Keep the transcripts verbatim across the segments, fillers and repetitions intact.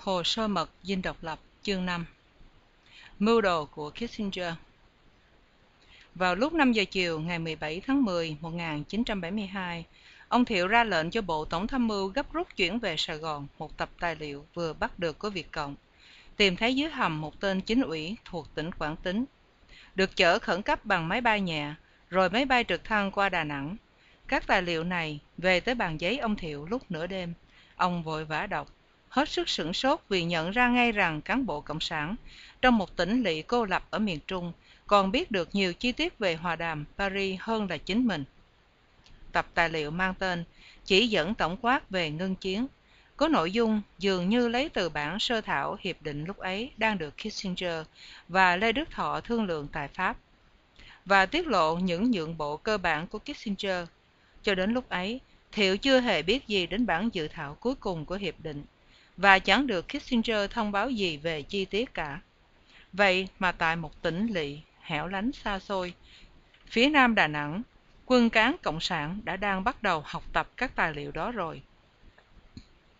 Hồ sơ mật dinh độc lập, chương năm. Mưu đồ của Kissinger. Vào lúc năm giờ chiều ngày mười bảy tháng mười năm một nghìn chín trăm bảy mươi hai, ông Thiệu ra lệnh cho Bộ Tổng tham mưu gấp rút chuyển về Sài Gòn một tập tài liệu vừa bắt được của Việt Cộng, tìm thấy dưới hầm một tên chính ủy thuộc tỉnh Quảng Tín, được chở khẩn cấp bằng máy bay nhẹ, rồi máy bay trực thăng qua Đà Nẵng. Các tài liệu này về tới bàn giấy ông Thiệu lúc nửa đêm. Ông vội vã đọc, hết sức sửng sốt vì nhận ra ngay rằng cán bộ Cộng sản trong một tỉnh lỵ cô lập ở miền Trung còn biết được nhiều chi tiết về hòa đàm Paris hơn là chính mình. Tập tài liệu mang tên Chỉ dẫn tổng quát về ngưng chiến, có nội dung dường như lấy từ bản sơ thảo hiệp định lúc ấy đang được Kissinger và Lê Đức Thọ thương lượng tại Pháp, và tiết lộ những nhượng bộ cơ bản của Kissinger. Cho đến lúc ấy, Thiệu chưa hề biết gì đến bản dự thảo cuối cùng của hiệp định, và chẳng được Kissinger thông báo gì về chi tiết cả. Vậy mà tại một tỉnh lỵ hẻo lánh xa xôi, phía nam Đà Nẵng, quân cán Cộng sản đã đang bắt đầu học tập các tài liệu đó rồi,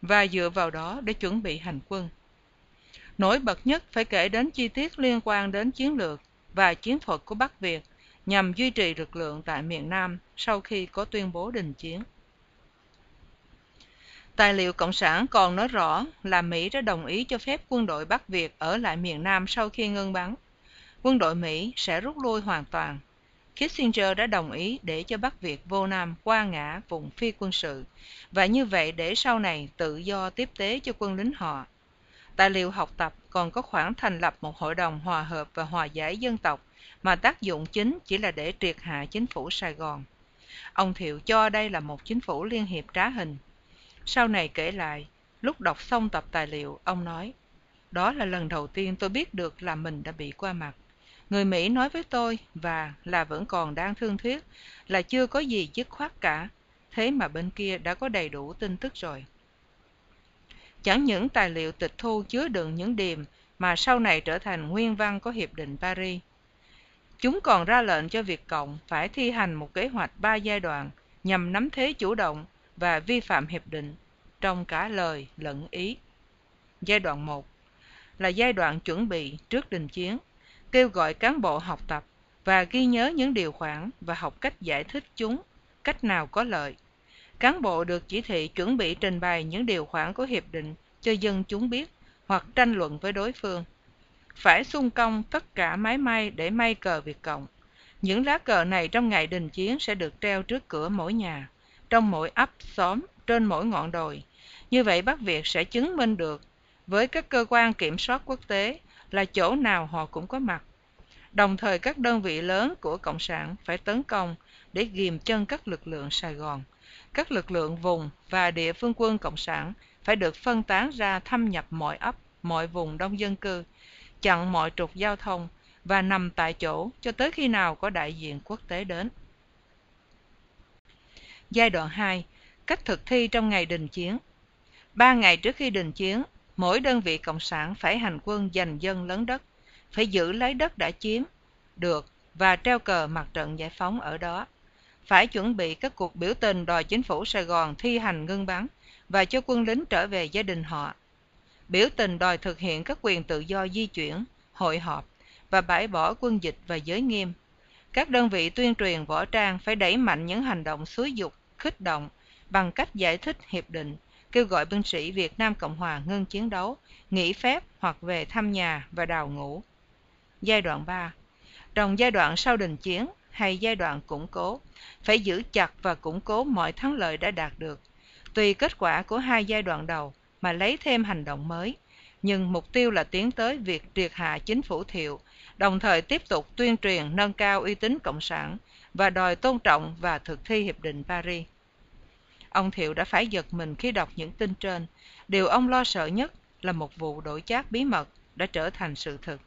và dựa vào đó để chuẩn bị hành quân. Nổi bật nhất phải kể đến chi tiết liên quan đến chiến lược và chiến thuật của Bắc Việt nhằm duy trì lực lượng tại miền Nam sau khi có tuyên bố đình chiến. Tài liệu Cộng sản còn nói rõ là Mỹ đã đồng ý cho phép quân đội Bắc Việt ở lại miền Nam sau khi ngưng bắn. Quân đội Mỹ sẽ rút lui hoàn toàn. Kissinger đã đồng ý để cho Bắc Việt vô Nam qua ngã vùng phi quân sự, và như vậy để sau này tự do tiếp tế cho quân lính họ. Tài liệu học tập còn có khoản thành lập một hội đồng hòa hợp và hòa giải dân tộc, mà tác dụng chính chỉ là để triệt hạ chính phủ Sài Gòn. Ông Thiệu cho đây là một chính phủ liên hiệp trá hình. Sau này kể lại, lúc đọc xong tập tài liệu, ông nói, đó là lần đầu tiên tôi biết được là mình đã bị qua mặt. Người Mỹ nói với tôi, và là vẫn còn đang thương thuyết, là chưa có gì dứt khoát cả, thế mà bên kia đã có đầy đủ tin tức rồi. Chẳng những tài liệu tịch thu chứa đựng những điểm mà sau này trở thành nguyên văn của Hiệp định Paris. Chúng còn ra lệnh cho Việt Cộng phải thi hành một kế hoạch ba giai đoạn nhằm nắm thế chủ động và vi phạm hiệp định trong cả lời lẫn ý. Giai đoạn một là giai đoạn chuẩn bị trước đình chiến, kêu gọi cán bộ học tập và ghi nhớ những điều khoản và học cách giải thích chúng, cách nào có lợi. Cán bộ được chỉ thị chuẩn bị trình bày những điều khoản của hiệp định cho dân chúng biết hoặc tranh luận với đối phương. Phải xung công tất cả máy may để may cờ Việt Cộng. Những lá cờ này trong ngày đình chiến sẽ được treo trước cửa mỗi nhà, trong mỗi ấp, xóm, trên mỗi ngọn đồi. Như vậy Bắc Việt sẽ chứng minh được với các cơ quan kiểm soát quốc tế là chỗ nào họ cũng có mặt. Đồng thời các đơn vị lớn của Cộng sản phải tấn công để ghìm chân các lực lượng Sài Gòn. Các lực lượng vùng và địa phương quân Cộng sản phải được phân tán ra thâm nhập mọi ấp, mọi vùng đông dân cư, chặn mọi trục giao thông và nằm tại chỗ cho tới khi nào có đại diện quốc tế đến. Giai đoạn hai. Cách thực thi trong ngày đình chiến. Ba ngày trước khi đình chiến, mỗi đơn vị Cộng sản phải hành quân giành dân lấn đất, phải giữ lấy đất đã chiếm được và treo cờ mặt trận giải phóng ở đó. Phải chuẩn bị các cuộc biểu tình đòi chính phủ Sài Gòn thi hành ngưng bắn và cho quân lính trở về gia đình họ. Biểu tình đòi thực hiện các quyền tự do di chuyển, hội họp và bãi bỏ quân dịch và giới nghiêm. Các đơn vị tuyên truyền võ trang phải đẩy mạnh những hành động xúi dục, khích động bằng cách giải thích hiệp định, kêu gọi binh sĩ Việt Nam Cộng Hòa ngưng chiến đấu, nghỉ phép hoặc về thăm nhà và đào ngũ. Giai đoạn ba. Trong giai đoạn sau đình chiến hay giai đoạn củng cố, phải giữ chặt và củng cố mọi thắng lợi đã đạt được. Tùy kết quả của hai giai đoạn đầu mà lấy thêm hành động mới, nhưng mục tiêu là tiến tới việc triệt hạ chính phủ Thiệu, đồng thời tiếp tục tuyên truyền nâng cao uy tín Cộng sản và đòi tôn trọng và thực thi Hiệp định Paris. Ông Thiệu đã phải giật mình khi đọc những tin trên. Điều ông lo sợ nhất là một vụ đổi chác bí mật đã trở thành sự thực.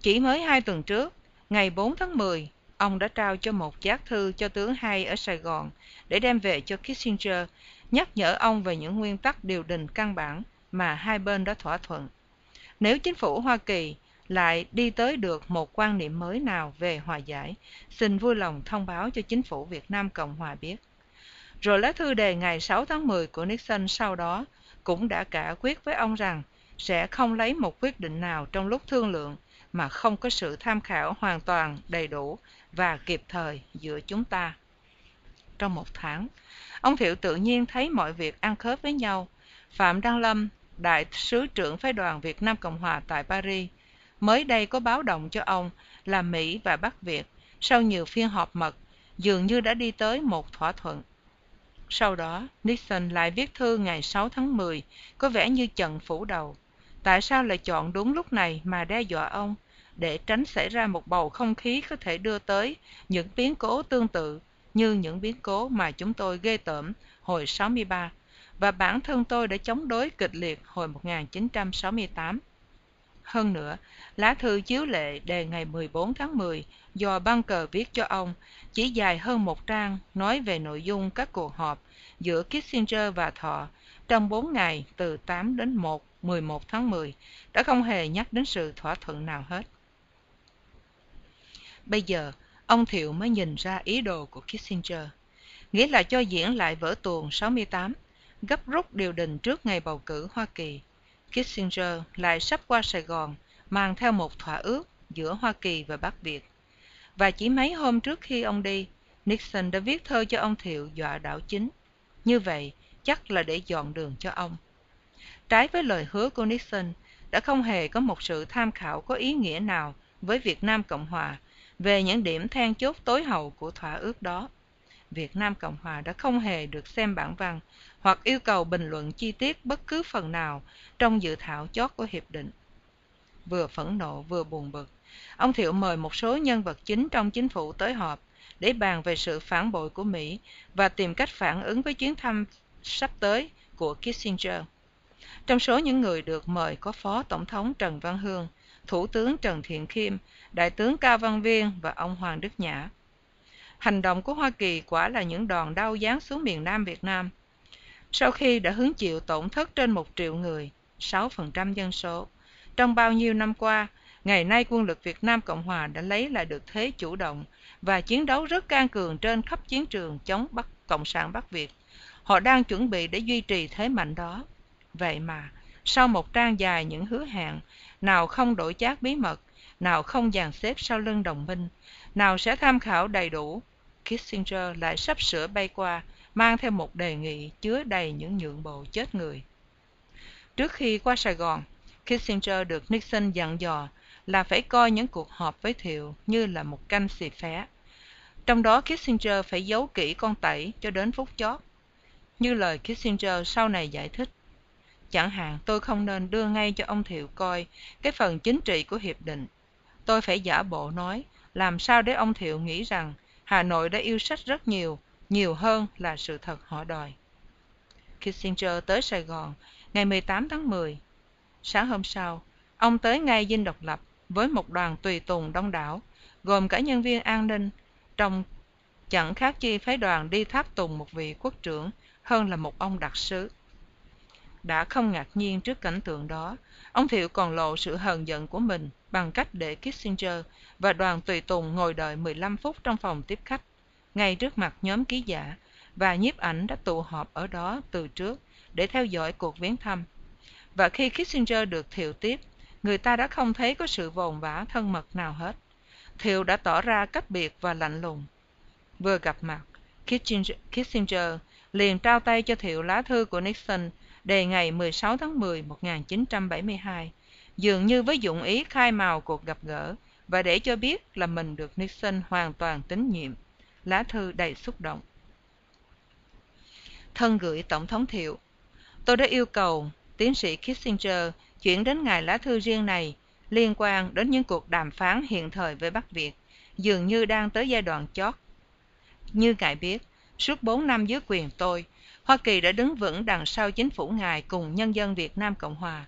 Chỉ mới hai tuần trước, ngày bốn tháng mười, ông đã trao cho một giác thư cho tướng Hay ở Sài Gòn để đem về cho Kissinger, nhắc nhở ông về những nguyên tắc điều đình căn bản mà hai bên đã thỏa thuận. Nếu chính phủ Hoa Kỳ lại đi tới được một quan niệm mới nào về hòa giải, xin vui lòng thông báo cho chính phủ Việt Nam Cộng Hòa biết. Rồi lá thư đề ngày sáu tháng mười của Nixon sau đó cũng đã cả quyết với ông rằng sẽ không lấy một quyết định nào trong lúc thương lượng mà không có sự tham khảo hoàn toàn đầy đủ và kịp thời giữa chúng ta. Trong một tháng, ông Thiệu tự nhiên thấy mọi việc ăn khớp với nhau. Phạm Đăng Lâm, đại sứ trưởng phái đoàn Việt Nam Cộng Hòa tại Paris, mới đây có báo động cho ông là Mỹ và Bắc Việt, sau nhiều phiên họp mật, dường như đã đi tới một thỏa thuận. Sau đó, Nixon lại viết thư ngày sáu tháng mười, có vẻ như chận phủ đầu. Tại sao lại chọn đúng lúc này mà đe dọa ông, để tránh xảy ra một bầu không khí có thể đưa tới những biến cố tương tự như những biến cố mà chúng tôi ghê tởm hồi sáu mươi ba, và bản thân tôi đã chống đối kịch liệt hồi một nghìn chín trăm sáu mươi tám. Hơn nữa, lá thư chiếu lệ đề ngày mười bốn tháng mười do Bunker viết cho ông chỉ dài hơn một trang, nói về nội dung các cuộc họp giữa Kissinger và Thọ trong bốn ngày từ tám đến mười một tháng mười, đã không hề nhắc đến sự thỏa thuận nào hết. Bây giờ, ông Thiệu mới nhìn ra ý đồ của Kissinger, nghĩa là cho diễn lại vở tuồng sáu mươi tám, gấp rút điều đình trước ngày bầu cử Hoa Kỳ. Kissinger lại sắp qua Sài Gòn mang theo một thỏa ước giữa Hoa Kỳ và Bắc Việt. Và chỉ mấy hôm trước khi ông đi, Nixon đã viết thơ cho ông Thiệu dọa đảo chính. Như vậy, chắc là để dọn đường cho ông. Trái với lời hứa của Nixon, đã không hề có một sự tham khảo có ý nghĩa nào với Việt Nam Cộng Hòa về những điểm then chốt tối hậu của thỏa ước đó. Việt Nam Cộng Hòa đã không hề được xem bản văn hoặc yêu cầu bình luận chi tiết bất cứ phần nào trong dự thảo chót của hiệp định. Vừa phẫn nộ vừa buồn bực, ông Thiệu mời một số nhân vật chính trong chính phủ tới họp để bàn về sự phản bội của Mỹ và tìm cách phản ứng với chuyến thăm sắp tới của Kissinger. Trong số những người được mời có Phó Tổng thống Trần Văn Hương, Thủ tướng Trần Thiện Khiêm, Đại tướng Cao Văn Viên và ông Hoàng Đức Nhã. Hành động của Hoa Kỳ quả là những đòn đau giáng xuống miền Nam Việt Nam. Sau khi đã hứng chịu tổn thất trên một triệu người, sáu phần trăm dân số, trong bao nhiêu năm qua, ngày nay quân lực Việt Nam Cộng Hòa đã lấy lại được thế chủ động và chiến đấu rất can cường trên khắp chiến trường chống Bắc Cộng sản Bắc Việt. Họ đang chuẩn bị để duy trì thế mạnh đó. Vậy mà, sau một trang dài những hứa hẹn, nào không đổi chác bí mật, nào không dàn xếp sau lưng đồng minh, nào sẽ tham khảo đầy đủ, Kissinger lại sắp sửa bay qua, mang theo một đề nghị chứa đầy những nhượng bộ chết người. Trước khi qua Sài Gòn, Kissinger được Nixon dặn dò là phải coi những cuộc họp với Thiệu như là một canh xì phé. Trong đó Kissinger phải giấu kỹ con tẩy cho đến phút chót. Như lời Kissinger sau này giải thích, chẳng hạn tôi không nên đưa ngay cho ông Thiệu coi cái phần chính trị của hiệp định. Tôi phải giả bộ nói làm sao để ông Thiệu nghĩ rằng Hà Nội đã yêu sách rất nhiều, nhiều hơn là sự thật họ đòi. Kissinger tới Sài Gòn ngày mười tám tháng mười. Sáng hôm sau, ông tới ngay Dinh Độc Lập với một đoàn tùy tùng đông đảo, gồm cả nhân viên an ninh, trong chẳng khác chi phái đoàn đi tháp tùng một vị quốc trưởng hơn là một ông đặc sứ. Đã không ngạc nhiên trước cảnh tượng đó, ông Thiệu còn lộ sự hờn giận của mình bằng cách để Kissinger và đoàn tùy tùng ngồi đợi mười lăm phút trong phòng tiếp khách, ngay trước mặt nhóm ký giả và nhiếp ảnh đã tụ họp ở đó từ trước để theo dõi cuộc viếng thăm. Và khi Kissinger được Thiệu tiếp, người ta đã không thấy có sự vồn vã thân mật nào hết. Thiệu đã tỏ ra cách biệt và lạnh lùng. Vừa gặp mặt, Kissinger, Kissinger liền trao tay cho Thiệu lá thư của Nixon đề ngày mười sáu tháng mười năm một nghìn chín trăm bảy mươi hai, dường như với dụng ý khai mào cuộc gặp gỡ và để cho biết là mình được Nixon hoàn toàn tín nhiệm. Lá thư đầy xúc động. Thân gửi Tổng thống Thiệu, tôi đã yêu cầu tiến sĩ Kissinger chuyển đến ngài lá thư riêng này liên quan đến những cuộc đàm phán hiện thời với Bắc Việt, dường như đang tới giai đoạn chót. Như ngài biết, suốt bốn năm dưới quyền tôi, Hoa Kỳ đã đứng vững đằng sau chính phủ ngài cùng nhân dân Việt Nam Cộng Hòa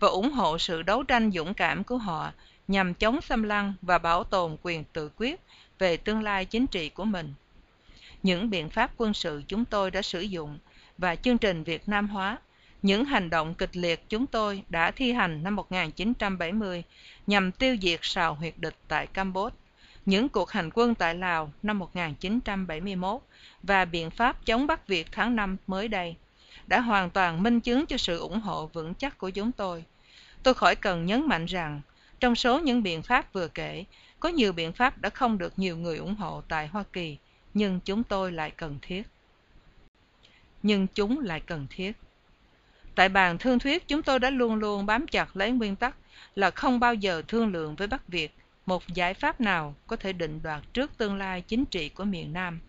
và ủng hộ sự đấu tranh dũng cảm của họ nhằm chống xâm lăng và bảo tồn quyền tự quyết về tương lai chính trị của mình. Những biện pháp quân sự chúng tôi đã sử dụng và chương trình Việt Nam hóa, những hành động kịch liệt chúng tôi đã thi hành năm một nghìn chín trăm bảy mươi nhằm tiêu diệt sào huyệt địch tại Campuchia, những cuộc hành quân tại Lào năm một nghìn chín trăm bảy mươi mốt và biện pháp chống Bắc Việt tháng năm mới đây đã hoàn toàn minh chứng cho sự ủng hộ vững chắc của chúng tôi. Tôi khỏi cần nhấn mạnh rằng, trong số những biện pháp vừa kể, có nhiều biện pháp đã không được nhiều người ủng hộ tại Hoa Kỳ, nhưng chúng tôi lại cần thiết. Nhưng chúng lại cần thiết. Tại bàn thương thuyết, chúng tôi đã luôn luôn bám chặt lấy nguyên tắc là không bao giờ thương lượng với Bắc Việt một giải pháp nào có thể định đoạt trước tương lai chính trị của miền Nam.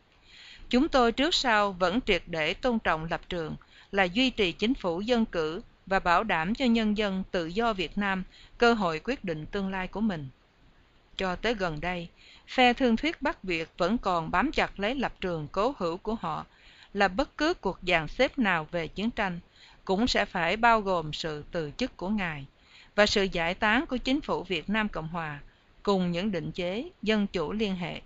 Chúng tôi trước sau vẫn triệt để tôn trọng lập trường là duy trì chính phủ dân cử và bảo đảm cho nhân dân tự do Việt Nam cơ hội quyết định tương lai của mình. Cho tới gần đây, phe thương thuyết Bắc Việt vẫn còn bám chặt lấy lập trường cố hữu của họ là bất cứ cuộc dàn xếp nào về chiến tranh cũng sẽ phải bao gồm sự từ chức của ngài và sự giải tán của chính phủ Việt Nam Cộng Hòa cùng những định chế dân chủ liên hệ.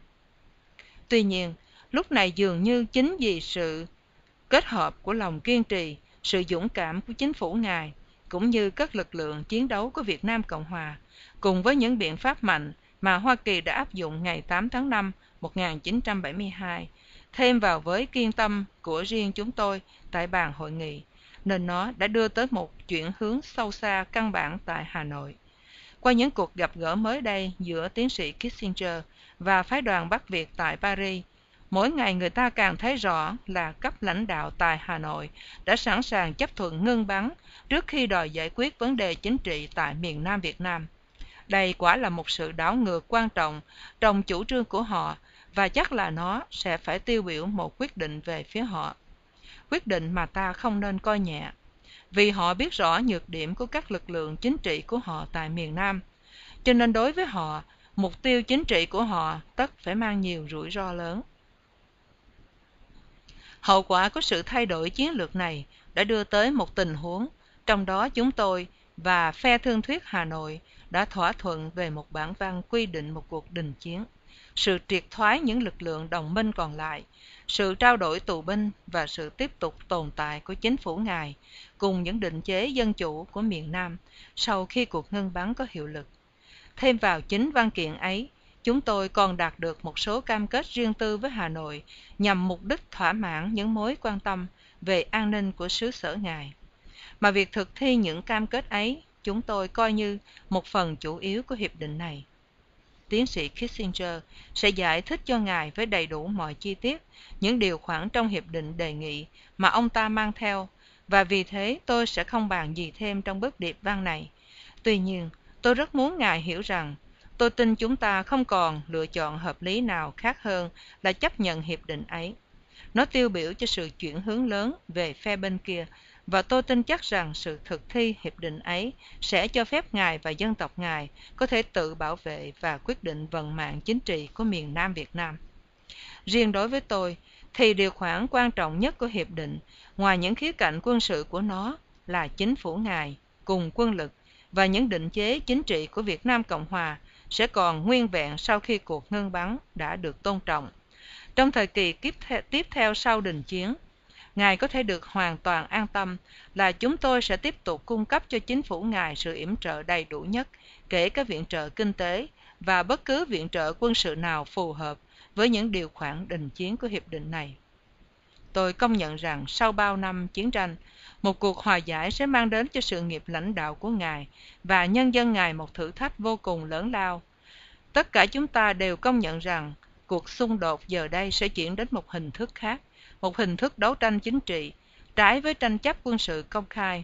Tuy nhiên, lúc này dường như chính vì sự kết hợp của lòng kiên trì, sự dũng cảm của chính phủ ngài cũng như các lực lượng chiến đấu của Việt Nam Cộng Hòa cùng với những biện pháp mạnh mà Hoa Kỳ đã áp dụng ngày tám tháng năm năm một nghìn chín trăm bảy mươi hai, thêm vào với kiên tâm của riêng chúng tôi tại bàn hội nghị, nên nó đã đưa tới một chuyển hướng sâu xa căn bản tại Hà Nội. Qua những cuộc gặp gỡ mới đây giữa tiến sĩ Kissinger và phái đoàn Bắc Việt tại Paris, mỗi ngày người ta càng thấy rõ là cấp lãnh đạo tại Hà Nội đã sẵn sàng chấp thuận ngưng bắn trước khi đòi giải quyết vấn đề chính trị tại miền Nam Việt Nam. Đây quả là một sự đảo ngược quan trọng trong chủ trương của họ, và chắc là nó sẽ phải tiêu biểu một quyết định về phía họ. Quyết định mà ta không nên coi nhẹ, vì họ biết rõ nhược điểm của các lực lượng chính trị của họ tại miền Nam. Cho nên đối với họ, mục tiêu chính trị của họ tất phải mang nhiều rủi ro lớn. Hậu quả của sự thay đổi chiến lược này đã đưa tới một tình huống, trong đó chúng tôi và phe thương thuyết Hà Nội đã thỏa thuận về một bản văn quy định một cuộc đình chiến, sự triệt thoái những lực lượng đồng minh còn lại, sự trao đổi tù binh và sự tiếp tục tồn tại của chính phủ ngài cùng những định chế dân chủ của miền Nam sau khi cuộc ngưng bắn có hiệu lực. Thêm vào chính văn kiện ấy, chúng tôi còn đạt được một số cam kết riêng tư với Hà Nội nhằm mục đích thỏa mãn những mối quan tâm về an ninh của xứ sở ngài. Mà việc thực thi những cam kết ấy, chúng tôi coi như một phần chủ yếu của hiệp định này. Tiến sĩ Kissinger sẽ giải thích cho ngài với đầy đủ mọi chi tiết những điều khoản trong hiệp định đề nghị mà ông ta mang theo, và vì thế tôi sẽ không bàn gì thêm trong bức điệp văn này. Tuy nhiên, tôi rất muốn ngài hiểu rằng tôi tin chúng ta không còn lựa chọn hợp lý nào khác hơn là chấp nhận hiệp định ấy. Nó tiêu biểu cho sự chuyển hướng lớn về phe bên kia, và tôi tin chắc rằng sự thực thi hiệp định ấy sẽ cho phép ngài và dân tộc ngài có thể tự bảo vệ và quyết định vận mạng chính trị của miền Nam Việt Nam. Riêng đối với tôi, thì điều khoản quan trọng nhất của hiệp định, ngoài những khía cạnh quân sự của nó, là chính phủ ngài cùng quân lực và những định chế chính trị của Việt Nam Cộng Hòa sẽ còn nguyên vẹn sau khi cuộc ngưng bắn đã được tôn trọng. Trong thời kỳ tiếp theo sau đình chiến, ngài có thể được hoàn toàn an tâm là chúng tôi sẽ tiếp tục cung cấp cho chính phủ ngài sự yểm trợ đầy đủ nhất, kể cả viện trợ kinh tế và bất cứ viện trợ quân sự nào phù hợp với những điều khoản đình chiến của hiệp định này. Tôi công nhận rằng sau bao năm chiến tranh, một cuộc hòa giải sẽ mang đến cho sự nghiệp lãnh đạo của ngài và nhân dân ngài một thử thách vô cùng lớn lao. Tất cả chúng ta đều công nhận rằng cuộc xung đột giờ đây sẽ chuyển đến một hình thức khác, một hình thức đấu tranh chính trị, trái với tranh chấp quân sự công khai.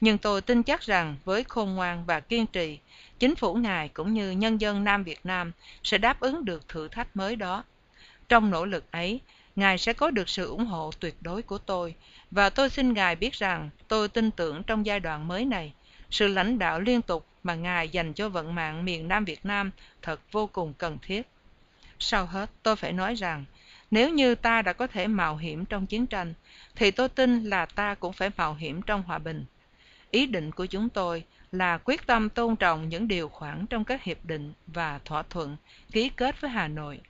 Nhưng tôi tin chắc rằng với khôn ngoan và kiên trì, chính phủ ngài cũng như nhân dân Nam Việt Nam sẽ đáp ứng được thử thách mới đó. Trong nỗ lực ấy, ngài sẽ có được sự ủng hộ tuyệt đối của tôi, và tôi xin ngài biết rằng tôi tin tưởng trong giai đoạn mới này, sự lãnh đạo liên tục mà ngài dành cho vận mạng miền Nam Việt Nam thật vô cùng cần thiết. Sau hết, tôi phải nói rằng, nếu như ta đã có thể mạo hiểm trong chiến tranh, thì tôi tin là ta cũng phải mạo hiểm trong hòa bình. Ý định của chúng tôi là quyết tâm tôn trọng những điều khoản trong các hiệp định và thỏa thuận ký kết với Hà Nội.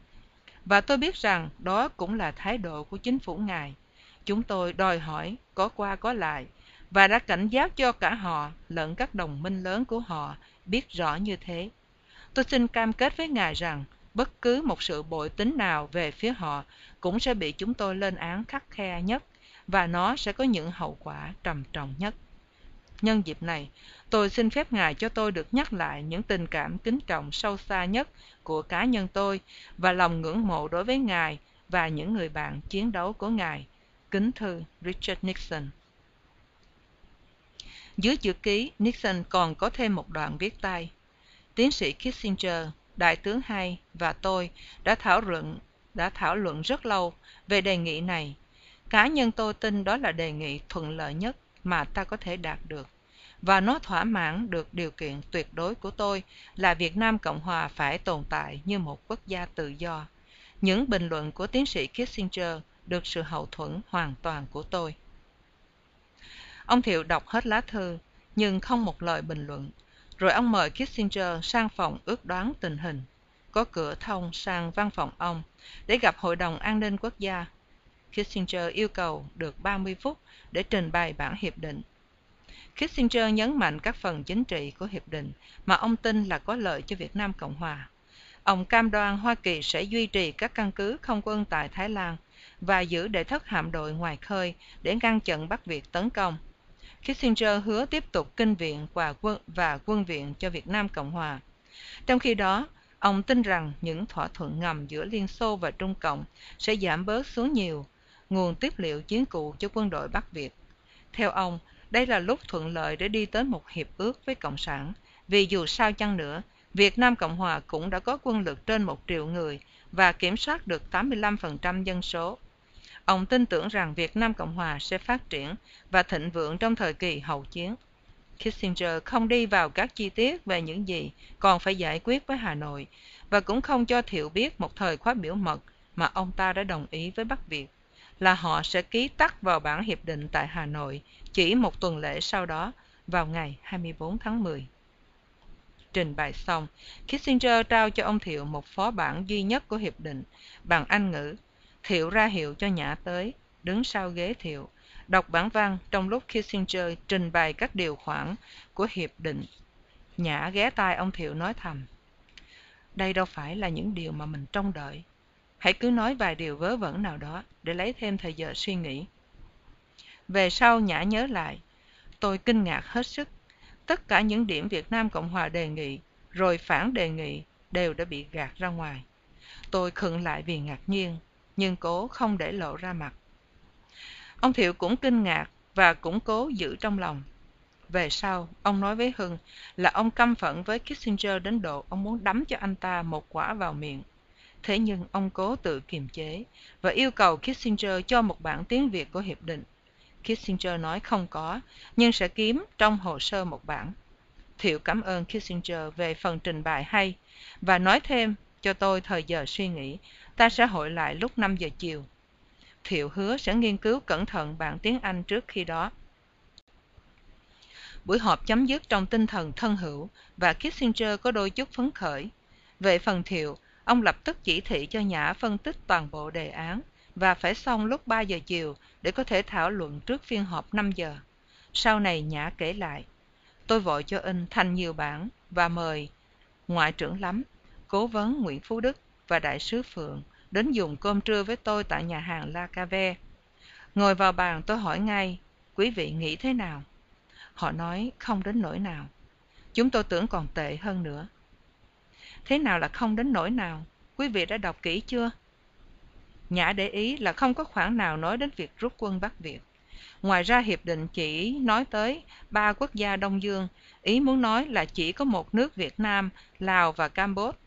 Và tôi biết rằng đó cũng là thái độ của chính phủ ngài. Chúng tôi đòi hỏi có qua có lại, và đã cảnh báo cho cả họ lẫn các đồng minh lớn của họ biết rõ như thế. Tôi xin cam kết với ngài rằng bất cứ một sự bội tín nào về phía họ cũng sẽ bị chúng tôi lên án khắt khe nhất, và nó sẽ có những hậu quả trầm trọng nhất. Nhân dịp này, tôi xin phép Ngài cho tôi được nhắc lại những tình cảm kính trọng sâu xa nhất của cá nhân tôi và lòng ngưỡng mộ đối với Ngài và những người bạn chiến đấu của Ngài. Kính thư Richard Nixon. Dưới chữ ký, Nixon còn có thêm một đoạn viết tay. Tiến sĩ Kissinger, Đại tướng Hay và tôi đã thảo luận, đã thảo luận rất lâu về đề nghị này. Cá nhân tôi tin đó là đề nghị thuận lợi nhất mà ta có thể đạt được, và nó thỏa mãn được điều kiện tuyệt đối của tôi là Việt Nam Cộng Hòa phải tồn tại như một quốc gia tự do. Những bình luận của tiến sĩ Kissinger được sự hậu thuẫn hoàn toàn của tôi. Ông Thiệu đọc hết lá thư, nhưng không một lời bình luận. Rồi ông mời Kissinger sang phòng ước đoán tình hình, có cửa thông sang văn phòng ông, để gặp Hội đồng An ninh Quốc gia. Kissinger yêu cầu được ba mươi phút để trình bày bản hiệp định. Kissinger nhấn mạnh các phần chính trị của hiệp định mà ông tin là có lợi cho Việt Nam Cộng Hòa. Ông cam đoan Hoa Kỳ sẽ duy trì các căn cứ không quân tại Thái Lan và giữ đệ thất hạm đội ngoài khơi để ngăn chặn Bắc Việt tấn công. Kissinger hứa tiếp tục kinh viện và quân, và quân viện cho Việt Nam Cộng Hòa. Trong khi đó, ông tin rằng những thỏa thuận ngầm giữa Liên Xô và Trung Cộng sẽ giảm bớt xuống nhiều nguồn tiếp liệu chiến cụ cho quân đội Bắc Việt. Theo ông, đây là lúc thuận lợi để đi tới một hiệp ước với Cộng sản, vì dù sao chăng nữa, Việt Nam Cộng Hòa cũng đã có quân lực trên một triệu người và kiểm soát được tám mươi lăm phần trăm dân số. Ông tin tưởng rằng Việt Nam Cộng Hòa sẽ phát triển và thịnh vượng trong thời kỳ hậu chiến. Kissinger không đi vào các chi tiết về những gì còn phải giải quyết với Hà Nội và cũng không cho Thiệu biết một thời khóa biểu mật mà ông ta đã đồng ý với Bắc Việt, là họ sẽ ký tắt vào bản hiệp định tại Hà Nội chỉ một tuần lễ sau đó, vào ngày hai mươi tư tháng mười. Trình bày xong, Kissinger trao cho ông Thiệu một phó bản duy nhất của hiệp định bằng Anh ngữ. Thiệu ra hiệu cho Nhã tới, đứng sau ghế Thiệu, đọc bản văn trong lúc Kissinger trình bày các điều khoản của hiệp định. Nhã ghé tai ông Thiệu nói thầm, đây đâu phải là những điều mà mình trông đợi. Hãy cứ nói vài điều vớ vẩn nào đó để lấy thêm thời giờ suy nghĩ. Về sau Nhã nhớ lại, tôi kinh ngạc hết sức. Tất cả những điểm Việt Nam Cộng Hòa đề nghị, rồi phản đề nghị đều đã bị gạt ra ngoài. Tôi khựng lại vì ngạc nhiên, nhưng cố không để lộ ra mặt. Ông Thiệu cũng kinh ngạc và cũng cố giữ trong lòng. Về sau, ông nói với Hưng là ông căm phẫn với Kissinger đến độ ông muốn đấm cho anh ta một quả vào miệng. Thế nhưng ông cố tự kiềm chế và yêu cầu Kissinger cho một bản tiếng Việt của hiệp định. Kissinger nói không có, nhưng sẽ kiếm trong hồ sơ một bản. Thiệu cảm ơn Kissinger về phần trình bày hay, và nói thêm cho tôi thời giờ suy nghĩ, ta sẽ hội lại lúc năm giờ chiều. Thiệu hứa sẽ nghiên cứu cẩn thận bản tiếng Anh trước khi đó. Buổi họp chấm dứt trong tinh thần thân hữu, và Kissinger có đôi chút phấn khởi. Về phần Thiệu, ông lập tức chỉ thị cho Nhã phân tích toàn bộ đề án, và phải xong lúc ba giờ chiều để có thể thảo luận trước phiên họp năm giờ. Sau này Nhã kể lại, tôi vội cho in thành nhiều bản và mời Ngoại trưởng Lắm, Cố vấn Nguyễn Phú Đức và Đại sứ Phượng đến dùng cơm trưa với tôi tại nhà hàng La Cave. Ngồi vào bàn tôi hỏi ngay, quý vị nghĩ thế nào? Họ nói không đến nỗi nào. Chúng tôi tưởng còn tệ hơn nữa. Thế nào là không đến nỗi nào? Quý vị đã đọc kỹ chưa? Nhã để ý là không có khoản nào nói đến việc rút quân Bắc Việt. Ngoài ra hiệp định chỉ nói tới ba quốc gia Đông Dương, ý muốn nói là chỉ có một nước Việt Nam, Lào và Campuchia.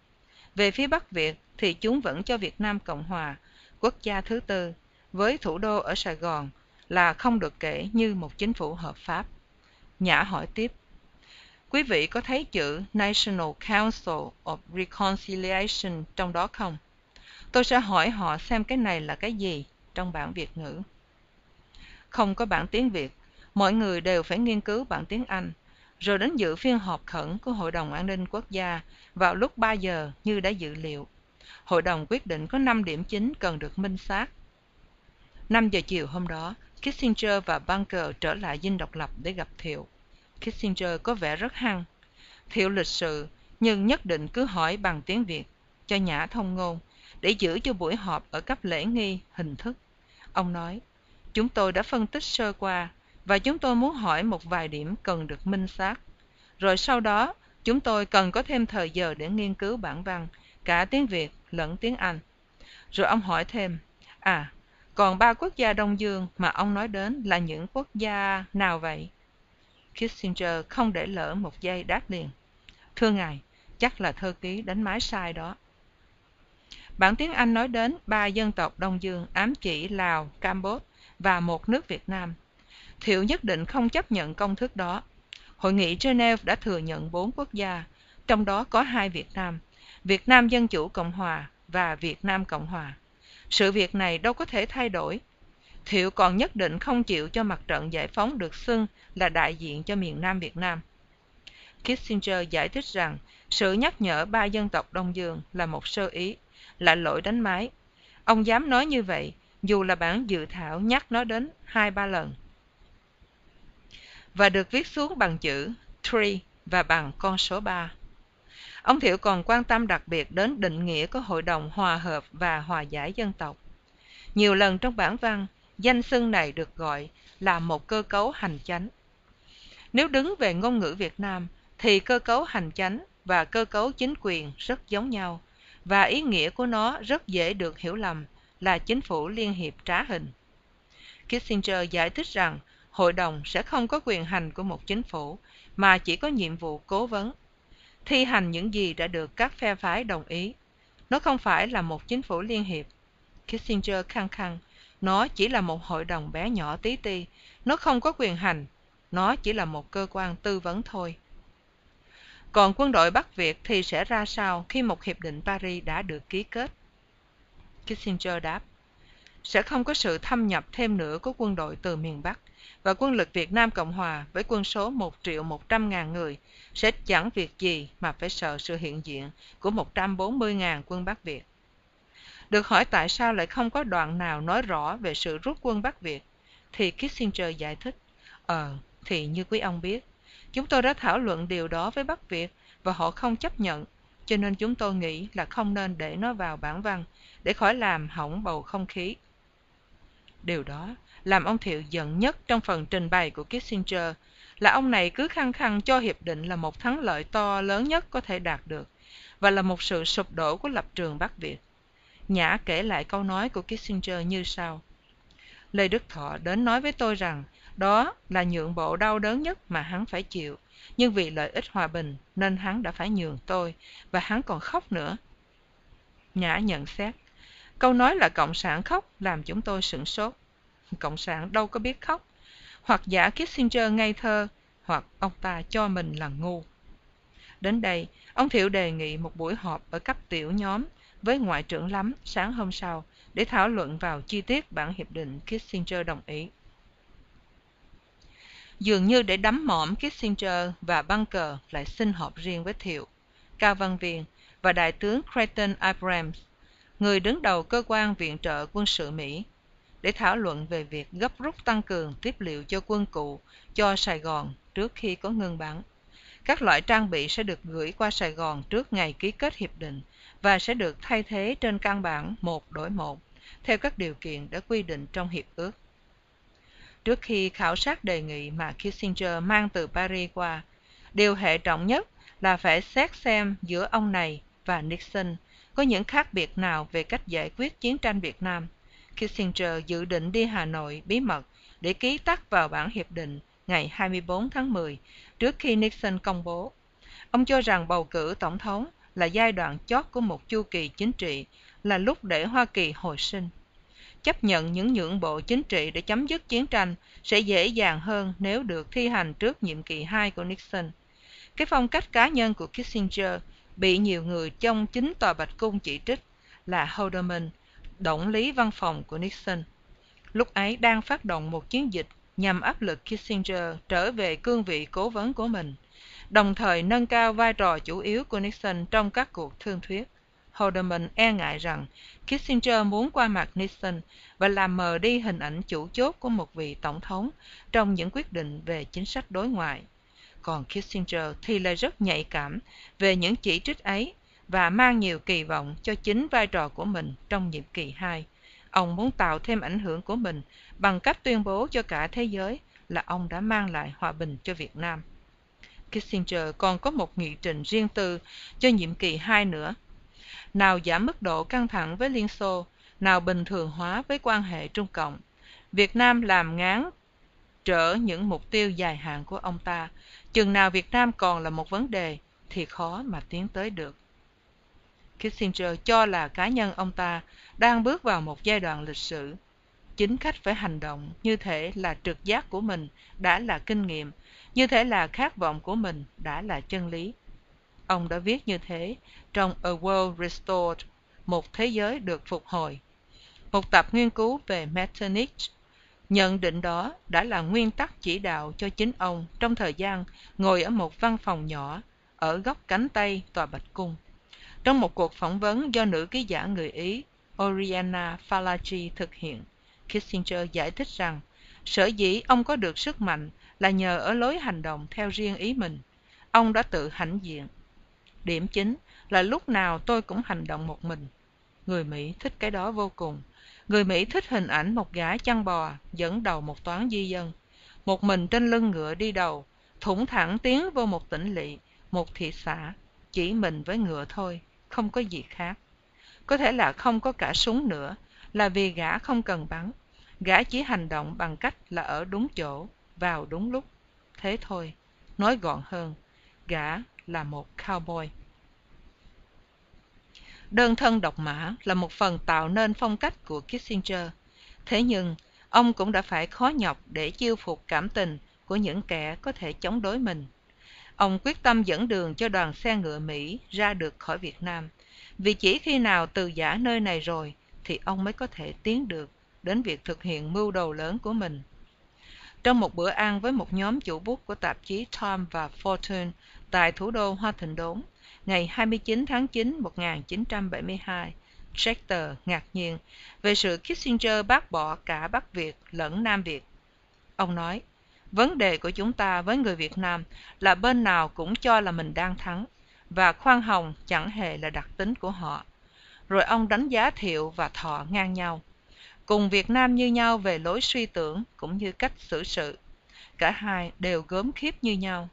Về phía Bắc Việt thì chúng vẫn cho Việt Nam Cộng Hòa, quốc gia thứ tư, với thủ đô ở Sài Gòn là không được kể như một chính phủ hợp pháp. Nhã hỏi tiếp, quý vị có thấy chữ National Council of Reconciliation trong đó không? Tôi sẽ hỏi họ xem cái này là cái gì trong bản Việt ngữ. Không có bản tiếng Việt, mọi người đều phải nghiên cứu bản tiếng Anh, rồi đến dự phiên họp khẩn của Hội đồng An ninh Quốc gia vào lúc ba giờ như đã dự liệu. Hội đồng quyết định có năm điểm chính cần được minh xác. năm giờ chiều hôm đó, Kissinger và Bunker trở lại dinh độc lập để gặp Thiệu. Kissinger có vẻ rất hăng. Thiệu lịch sự, nhưng nhất định cứ hỏi bằng tiếng Việt, cho Nhã thông ngôn, để giữ cho buổi họp ở cấp lễ nghi hình thức. Ông nói, chúng tôi đã phân tích sơ qua, và chúng tôi muốn hỏi một vài điểm cần được minh xác. Rồi sau đó, chúng tôi cần có thêm thời giờ để nghiên cứu bản văn, cả tiếng Việt lẫn tiếng Anh. Rồi ông hỏi thêm, à, còn ba quốc gia Đông Dương mà ông nói đến là những quốc gia nào vậy? Kissinger không để lỡ một giây đáp liền. Thưa ngài, chắc là thư ký đánh máy sai đó. Bản tiếng Anh nói đến ba dân tộc Đông Dương ám chỉ Lào, Campuchia và một nước Việt Nam. Thiệu nhất định không chấp nhận công thức đó. Hội nghị Geneva đã thừa nhận bốn quốc gia, trong đó có hai Việt Nam, Việt Nam Dân Chủ Cộng Hòa và Việt Nam Cộng Hòa. Sự việc này đâu có thể thay đổi. Thiệu còn nhất định không chịu cho mặt trận giải phóng được xưng là đại diện cho miền Nam Việt Nam. Kissinger giải thích rằng sự nhắc nhở ba dân tộc Đông Dương là một sơ ý, là lỗi đánh máy. Ông dám nói như vậy, dù là bản dự thảo nhắc nó đến hai ba lần. Và được viết xuống bằng chữ ba và bằng con số ba. Ông Thiệu còn quan tâm đặc biệt đến định nghĩa của Hội đồng Hòa hợp và Hòa giải Dân tộc. Nhiều lần trong bản văn, danh xưng này được gọi là một cơ cấu hành chánh. Nếu đứng về ngôn ngữ Việt Nam, thì cơ cấu hành chánh và cơ cấu chính quyền rất giống nhau, và ý nghĩa của nó rất dễ được hiểu lầm là chính phủ liên hiệp trá hình. Kissinger giải thích rằng hội đồng sẽ không có quyền hành của một chính phủ, mà chỉ có nhiệm vụ cố vấn, thi hành những gì đã được các phe phái đồng ý. Nó không phải là một chính phủ liên hiệp. Kissinger khăng khăng, nó chỉ là một hội đồng bé nhỏ tí ti, nó không có quyền hành, nó chỉ là một cơ quan tư vấn thôi. Còn quân đội Bắc Việt thì sẽ ra sao khi một hiệp định Paris đã được ký kết? Kissinger đáp, sẽ không có sự thâm nhập thêm nữa của quân đội từ miền Bắc, và quân lực Việt Nam Cộng Hòa với quân số một triệu một trăm nghìn người sẽ chẳng việc gì mà phải sợ sự hiện diện của một trăm bốn mươi nghìn quân Bắc Việt. Được hỏi tại sao lại không có đoạn nào nói rõ về sự rút quân Bắc Việt, thì Kissinger giải thích, Ờ, thì như quý ông biết, chúng tôi đã thảo luận điều đó với Bắc Việt và họ không chấp nhận, cho nên chúng tôi nghĩ là không nên để nó vào bản văn, để khỏi làm hỏng bầu không khí. Điều đó làm ông Thiệu giận nhất trong phần trình bày của Kissinger là ông này cứ khăng khăng cho hiệp định là một thắng lợi to lớn nhất có thể đạt được, và là một sự sụp đổ của lập trường Bắc Việt. Nhã kể lại câu nói của Kissinger như sau. Lê Đức Thọ đến nói với tôi rằng đó là nhượng bộ đau đớn nhất mà hắn phải chịu, nhưng vì lợi ích hòa bình nên hắn đã phải nhường tôi, và hắn còn khóc nữa. Nhã nhận xét, câu nói là Cộng sản khóc làm chúng tôi sửng sốt. Cộng sản đâu có biết khóc, hoặc giả Kissinger ngây thơ, hoặc ông ta cho mình là ngu. Đến đây, ông Thiệu đề nghị một buổi họp ở cấp tiểu nhóm với Ngoại trưởng Lắm sáng hôm sau để thảo luận vào chi tiết bản hiệp định. Kissinger đồng ý. Dường như để đắm mõm, Kissinger và Bunker lại xin họp riêng với Thiệu, Cao Văn Viên và Đại tướng Creighton Abrams, người đứng đầu cơ quan viện trợ quân sự Mỹ, để thảo luận về việc gấp rút tăng cường tiếp liệu cho quân cụ cho Sài Gòn trước khi có ngừng bắn. Các loại trang bị sẽ được gửi qua Sài Gòn trước ngày ký kết hiệp định và sẽ được thay thế trên căn bản một đổi một, theo các điều kiện đã quy định trong hiệp ước. Trước khi khảo sát đề nghị mà Kissinger mang từ Paris qua, điều hệ trọng nhất là phải xét xem giữa ông này và Nixon có những khác biệt nào về cách giải quyết chiến tranh Việt Nam. Kissinger dự định đi Hà Nội bí mật để ký tắt vào bản hiệp định ngày hai mươi tư tháng mười, trước khi Nixon công bố. Ông cho rằng bầu cử tổng thống là giai đoạn chót của một chu kỳ chính trị, là lúc để Hoa Kỳ hồi sinh. Chấp nhận những nhượng bộ chính trị để chấm dứt chiến tranh sẽ dễ dàng hơn nếu được thi hành trước nhiệm kỳ hai của Nixon. Cái phong cách cá nhân của Kissinger bị nhiều người trong chính Tòa Bạch Cung chỉ trích là Haldeman, Tổng lý văn phòng của Nixon, lúc ấy đang phát động một chiến dịch nhằm áp lực Kissinger trở về cương vị cố vấn của mình, đồng thời nâng cao vai trò chủ yếu của Nixon trong các cuộc thương thuyết. Haldeman e ngại rằng Kissinger muốn qua mặt Nixon và làm mờ đi hình ảnh chủ chốt của một vị tổng thống trong những quyết định về chính sách đối ngoại. Còn Kissinger thì lại rất nhạy cảm về những chỉ trích ấy và mang nhiều kỳ vọng cho chính vai trò của mình trong nhiệm kỳ hai. Ông muốn tạo thêm ảnh hưởng của mình bằng cách tuyên bố cho cả thế giới là ông đã mang lại hòa bình cho Việt Nam. Kissinger còn có một nghị trình riêng tư cho nhiệm kỳ hai nữa. Nào giảm mức độ căng thẳng với Liên Xô, nào bình thường hóa với quan hệ Trung Cộng, Việt Nam làm ngán trở những mục tiêu dài hạn của ông ta. Chừng nào Việt Nam còn là một vấn đề thì khó mà tiến tới được. Kissinger cho là cá nhân ông ta đang bước vào một giai đoạn lịch sử. Chính khách phải hành động như thể là trực giác của mình đã là kinh nghiệm, như thể là khát vọng của mình đã là chân lý. Ông đã viết như thế trong A World Restored, Một Thế Giới Được Phục Hồi, một tập nghiên cứu về Metternich. Nhận định đó đã là nguyên tắc chỉ đạo cho chính ông trong thời gian ngồi ở một văn phòng nhỏ ở góc cánh Tây Tòa Bạch Cung. Trong một cuộc phỏng vấn do nữ ký giả người Ý Oriana Fallaci thực hiện, Kissinger giải thích rằng sở dĩ ông có được sức mạnh là nhờ ở lối hành động theo riêng ý mình. Ông đã tự hãnh diện. Điểm chính là lúc nào tôi cũng hành động một mình. Người Mỹ thích cái đó vô cùng. Người Mỹ thích hình ảnh một gã chăn bò dẫn đầu một toán di dân, một mình trên lưng ngựa đi đầu, thủng thẳng tiến vô một tỉnh lỵ, một thị xã, chỉ mình với ngựa thôi, không có gì khác. Có thể là không có cả súng nữa, là vì gã không cần bắn. Gã chỉ hành động bằng cách là ở đúng chỗ, vào đúng lúc. Thế thôi, nói gọn hơn, gã là một cowboy. Đơn thân độc mã là một phần tạo nên phong cách của Kissinger. Thế nhưng, ông cũng đã phải khó nhọc để chiêu phục cảm tình của những kẻ có thể chống đối mình. Ông quyết tâm dẫn đường cho đoàn xe ngựa Mỹ ra được khỏi Việt Nam, vì chỉ khi nào từ giã nơi này rồi thì ông mới có thể tiến được đến việc thực hiện mưu đồ lớn của mình. Trong một bữa ăn với một nhóm chủ bút của tạp chí Time và Fortune tại thủ đô Hoa Thịnh Đốn, ngày hai mươi chín tháng chín năm một nghìn chín trăm bảy mươi hai, Schecter ngạc nhiên về sự Kissinger bác bỏ cả Bắc Việt lẫn Nam Việt. Ông nói, vấn đề của chúng ta với người Việt Nam là bên nào cũng cho là mình đang thắng, và khoan hồng chẳng hề là đặc tính của họ. Rồi ông đánh giá Thiệu và Thọ ngang nhau, cùng Việt Nam như nhau về lối suy tưởng cũng như cách xử sự. Cả hai đều gớm khiếp như nhau.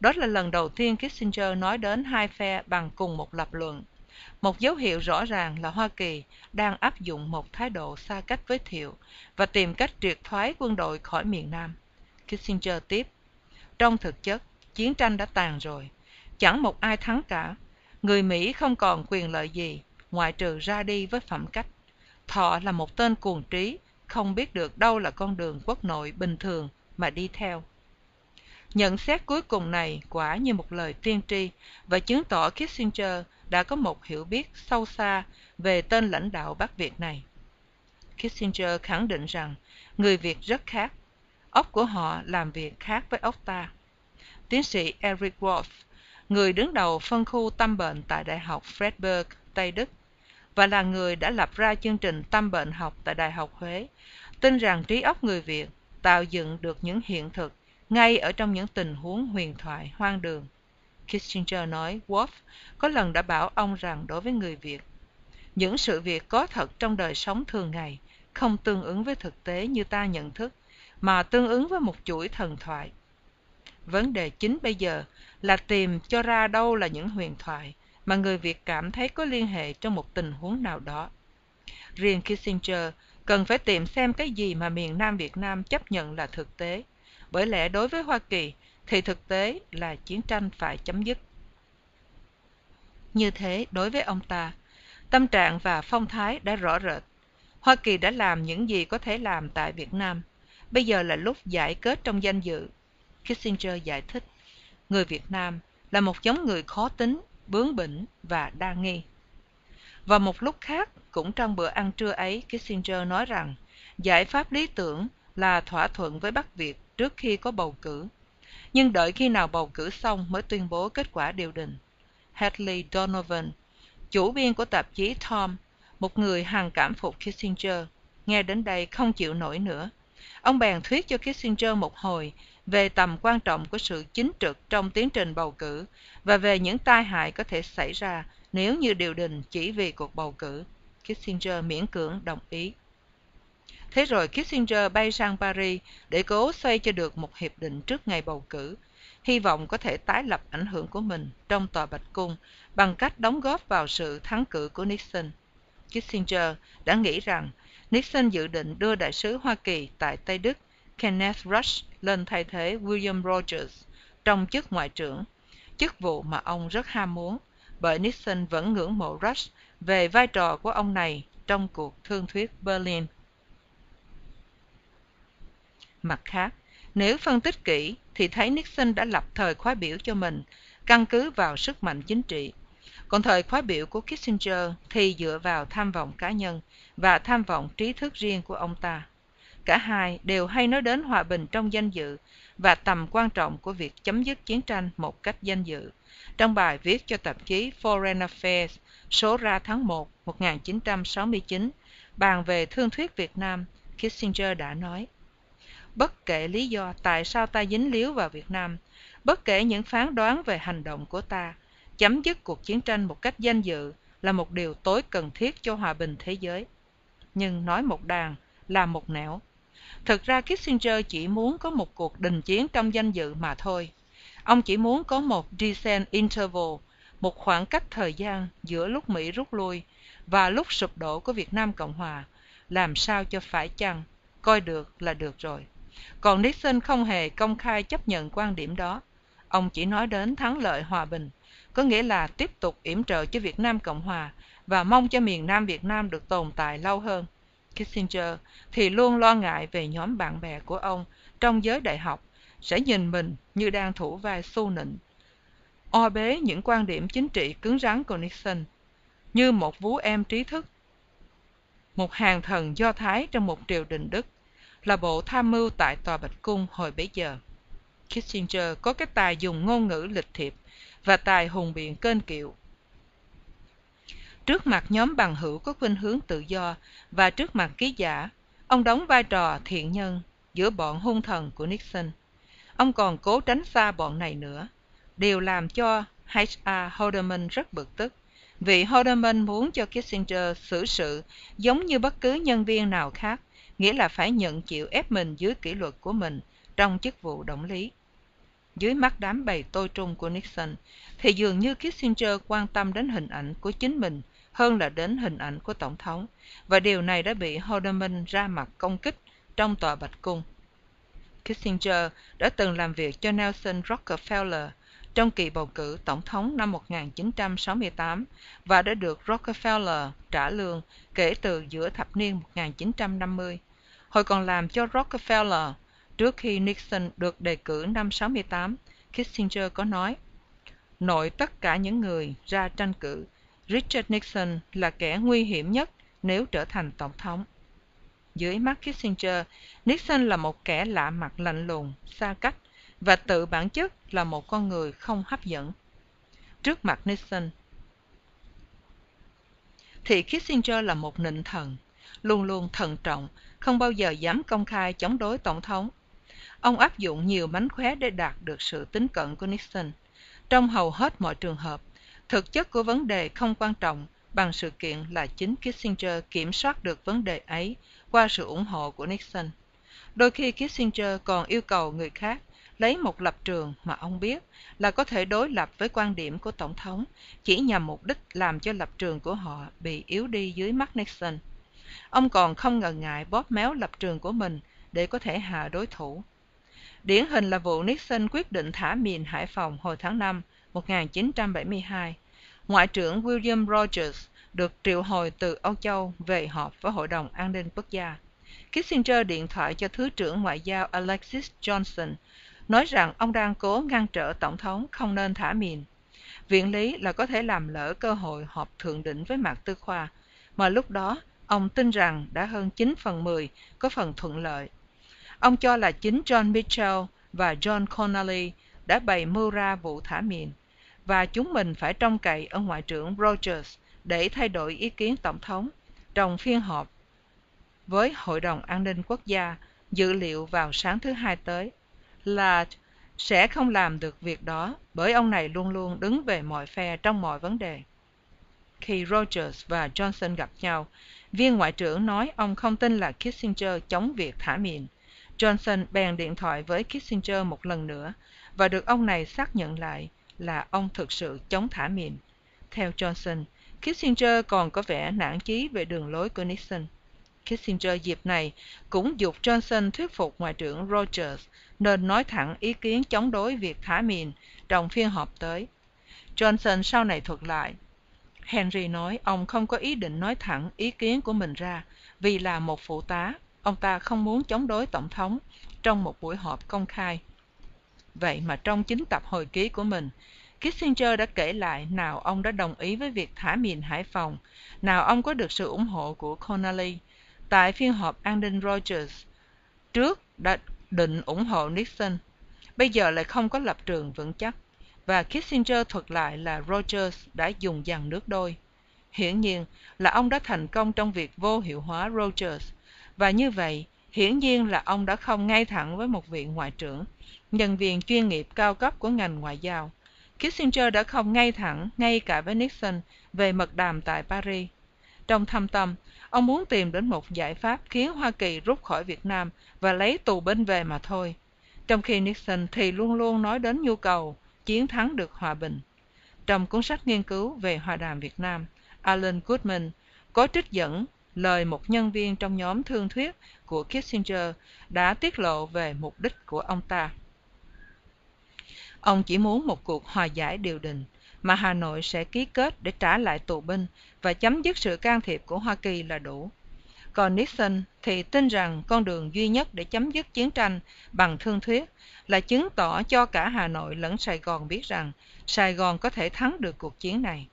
Đó là lần đầu tiên Kissinger nói đến hai phe bằng cùng một lập luận. Một dấu hiệu rõ ràng là Hoa Kỳ đang áp dụng một thái độ xa cách với Thiệu và tìm cách triệt thoái quân đội khỏi miền Nam. Kissinger tiếp, trong thực chất, chiến tranh đã tàn rồi. Chẳng một ai thắng cả. Người Mỹ không còn quyền lợi gì, ngoại trừ ra đi với phẩm cách. Thọ là một tên cuồng trí, không biết được đâu là con đường quốc nội bình thường mà đi theo. Nhận xét cuối cùng này quả như một lời tiên tri và chứng tỏ Kissinger đã có một hiểu biết sâu xa về tên lãnh đạo Bắc Việt này. Kissinger khẳng định rằng người Việt rất khác, óc của họ làm việc khác với óc ta. Tiến sĩ Eric Wolff, người đứng đầu phân khu tâm bệnh tại Đại học Freiburg, Tây Đức, và là người đã lập ra chương trình tâm bệnh học tại Đại học Huế, tin rằng trí óc người Việt tạo dựng được những hiện thực ngay ở trong những tình huống huyền thoại hoang đường. Kissinger nói Wolff có lần đã bảo ông rằng đối với người Việt, những sự việc có thật trong đời sống thường ngày không tương ứng với thực tế như ta nhận thức, mà tương ứng với một chuỗi thần thoại. Vấn đề chính bây giờ là tìm cho ra đâu là những huyền thoại mà người Việt cảm thấy có liên hệ trong một tình huống nào đó. Riêng Kissinger cần phải tìm xem cái gì mà miền Nam Việt Nam chấp nhận là thực tế, bởi lẽ đối với Hoa Kỳ thì thực tế là chiến tranh phải chấm dứt. Như thế, đối với ông ta, tâm trạng và phong thái đã rõ rệt. Hoa Kỳ đã làm những gì có thể làm tại Việt Nam. Bây giờ là lúc giải kết trong danh dự. Kissinger giải thích, người Việt Nam là một giống người khó tính, bướng bỉnh và đa nghi. Và một lúc khác, cũng trong bữa ăn trưa ấy, Kissinger nói rằng giải pháp lý tưởng là thỏa thuận với Bắc Việt trước khi có bầu cử, nhưng đợi khi nào bầu cử xong mới tuyên bố kết quả điều đình. Hedley Donovan, chủ biên của tạp chí Time, một người hằng cảm phục Kissinger, nghe đến đây không chịu nổi nữa. Ông bèn thuyết cho Kissinger một hồi về tầm quan trọng của sự chính trực trong tiến trình bầu cử và về những tai hại có thể xảy ra nếu như điều đình chỉ vì cuộc bầu cử. Kissinger miễn cưỡng đồng ý. Thế rồi Kissinger bay sang Paris để cố xoay cho được một hiệp định trước ngày bầu cử, hy vọng có thể tái lập ảnh hưởng của mình trong Tòa Bạch Cung bằng cách đóng góp vào sự thắng cử của Nixon. Kissinger đã nghĩ rằng Nixon dự định đưa đại sứ Hoa Kỳ tại Tây Đức Kenneth Rush lên thay thế William Rogers trong chức ngoại trưởng, chức vụ mà ông rất ham muốn, bởi Nixon vẫn ngưỡng mộ Rush về vai trò của ông này trong cuộc thương thuyết Berlin. Mặt khác, nếu phân tích kỹ thì thấy Nixon đã lập thời khóa biểu cho mình căn cứ vào sức mạnh chính trị, còn thời khóa biểu của Kissinger thì dựa vào tham vọng cá nhân và tham vọng trí thức riêng của ông ta. Cả hai đều hay nói đến hòa bình trong danh dự và tầm quan trọng của việc chấm dứt chiến tranh một cách danh dự trong bài viết cho tạp chí Foreign Affairs số ra tháng một năm một nghìn chín trăm sáu mươi chín bàn về thương thuyết Việt Nam. Kissinger đã nói: bất kể lý do tại sao ta dính líu vào Việt Nam, bất kể những phán đoán về hành động của ta, chấm dứt cuộc chiến tranh một cách danh dự là một điều tối cần thiết cho hòa bình thế giới. Nhưng nói một đàng là một nẻo. Thực ra Kissinger chỉ muốn có một cuộc đình chiến trong danh dự mà thôi. Ông chỉ muốn có một descent interval, một khoảng cách thời gian giữa lúc Mỹ rút lui và lúc sụp đổ của Việt Nam Cộng Hòa, làm sao cho phải chăng, coi được là được rồi. Còn Nixon không hề công khai chấp nhận quan điểm đó. Ông chỉ nói đến thắng lợi hòa bình, có nghĩa là tiếp tục yểm trợ cho Việt Nam Cộng Hòa và mong cho miền Nam Việt Nam được tồn tại lâu hơn. Kissinger thì luôn lo ngại về nhóm bạn bè của ông trong giới đại học sẽ nhìn mình như đang thủ vai xu nịnh, o bế những quan điểm chính trị cứng rắn của Nixon như một vú em trí thức, một hàng thần Do Thái trong một triều đình Đức, là bộ tham mưu tại Tòa Bạch Cung hồi bấy giờ. Kissinger có cái tài dùng ngôn ngữ lịch thiệp và tài hùng biện kênh kiệu. Trước mặt nhóm bằng hữu có khuynh hướng tự do và trước mặt ký giả, ông đóng vai trò thiện nhân giữa bọn hung thần của Nixon. Ông còn cố tránh xa bọn này nữa, điều làm cho H R Haldeman rất bực tức. Vị Haldeman muốn cho Kissinger xử sự giống như bất cứ nhân viên nào khác, nghĩa là phải nhận chịu ép mình dưới kỷ luật của mình trong chức vụ tổng lý. Dưới mắt đám bầy tôi trung của Nixon thì dường như Kissinger quan tâm đến hình ảnh của chính mình hơn là đến hình ảnh của Tổng thống, và điều này đã bị Haldeman ra mặt công kích trong Tòa Bạch Cung. Kissinger đã từng làm việc cho Nelson Rockefeller trong kỳ bầu cử Tổng thống năm một nghìn chín trăm sáu mươi tám và đã được Rockefeller trả lương kể từ giữa thập niên một nghìn chín trăm năm mươi. Hồi còn làm cho Rockefeller, trước khi Nixon được đề cử năm sáu mươi tám, Kissinger có nói: nội tất cả những người ra tranh cử, Richard Nixon là kẻ nguy hiểm nhất nếu trở thành Tổng thống. Dưới mắt Kissinger, Nixon là một kẻ lạ mặt lạnh lùng, xa cách, và tự bản chất là một con người không hấp dẫn. Trước mặt Nixon thì Kissinger là một nịnh thần, luôn luôn thận trọng, không bao giờ dám công khai chống đối Tổng thống. Ông áp dụng nhiều mánh khóe để đạt được sự tín cận của Nixon. Trong hầu hết mọi trường hợp, thực chất của vấn đề không quan trọng bằng sự kiện là chính Kissinger kiểm soát được vấn đề ấy qua sự ủng hộ của Nixon. Đôi khi Kissinger còn yêu cầu người khác lấy một lập trường mà ông biết là có thể đối lập với quan điểm của Tổng thống, chỉ nhằm mục đích làm cho lập trường của họ bị yếu đi dưới mắt Nixon. Ông còn không ngần ngại bóp méo lập trường của mình để có thể hạ đối thủ. Điển hình là vụ Nixon quyết định thả mìn Hải Phòng hồi tháng năm năm một nghìn chín trăm bảy mươi hai. Ngoại trưởng William Rogers được triệu hồi từ Âu Châu về họp với Hội đồng An ninh Quốc gia. Kissinger điện thoại cho Thứ trưởng Ngoại giao Alexis Johnson, nói rằng ông đang cố ngăn trở Tổng thống không nên thả mìn. Viện lý là có thể làm lỡ cơ hội họp thượng đỉnh với Mạc Tư Khoa, mà lúc đó ông tin rằng đã hơn chín phần mười có phần thuận lợi. Ông cho là chính John Mitchell và John Connally đã bày mưu ra vụ thả mìn, và chúng mình phải trông cậy ở Ngoại trưởng Rogers để thay đổi ý kiến Tổng thống trong phiên họp với Hội đồng An ninh Quốc gia dự liệu vào sáng thứ Hai tới. Là sẽ không làm được việc đó, bởi ông này luôn luôn đứng về mọi phe trong mọi vấn đề. khi Rogers và Johnson gặp nhau. Viên Ngoại trưởng nói ông không tin là Kissinger chống việc thả mìn. Johnson bèn điện thoại với Kissinger một lần nữa và được ông này xác nhận lại là ông thực sự chống thả mìn. Theo Johnson, Kissinger còn có vẻ nản chí về đường lối của Nixon. Kissinger dịp này cũng giục Johnson thuyết phục Ngoại trưởng Rogers nên nói thẳng ý kiến chống đối việc thả mìn trong phiên họp tới. Johnson sau này thuật lại. Henry nói ông không có ý định nói thẳng ý kiến của mình ra vì là một phụ tá. Ông ta không muốn chống đối Tổng thống trong một buổi họp công khai. Vậy mà trong chính tập hồi ký của mình, Kissinger đã kể lại nào ông đã đồng ý với việc thả mìn Hải Phòng, nào ông có được sự ủng hộ của Connally. Tại phiên họp an ninh Rogers, trước đã định ủng hộ Nixon, bây giờ lại không có lập trường vững chắc. Và Kissinger thuật lại là Rogers đã dùng dằn nước đôi. Hiển nhiên là ông đã thành công trong việc vô hiệu hóa Rogers. Và như vậy, hiển nhiên là ông đã không ngay thẳng với một vị ngoại trưởng, nhân viên chuyên nghiệp cao cấp của ngành ngoại giao. Kissinger đã không ngay thẳng ngay cả với Nixon về mật đàm tại Paris. Trong thâm tâm, ông muốn tìm đến một giải pháp khiến Hoa Kỳ rút khỏi Việt Nam và lấy tù binh về mà thôi. Trong khi Nixon thì luôn luôn nói đến nhu cầu chiến thắng được hòa bình. Trong cuốn sách nghiên cứu về hòa đàm Việt Nam, Alan Goodman có trích dẫn lời một nhân viên trong nhóm thương thuyết của Kissinger đã tiết lộ về mục đích của ông ta. Ông chỉ muốn một cuộc hòa giải điều đình mà Hà Nội sẽ ký kết để trả lại tù binh và chấm dứt sự can thiệp của Hoa Kỳ là đủ. Còn Nixon thì tin rằng con đường duy nhất để chấm dứt chiến tranh bằng thương thuyết là chứng tỏ cho cả Hà Nội lẫn Sài Gòn biết rằng Sài Gòn có thể thắng được cuộc chiến này.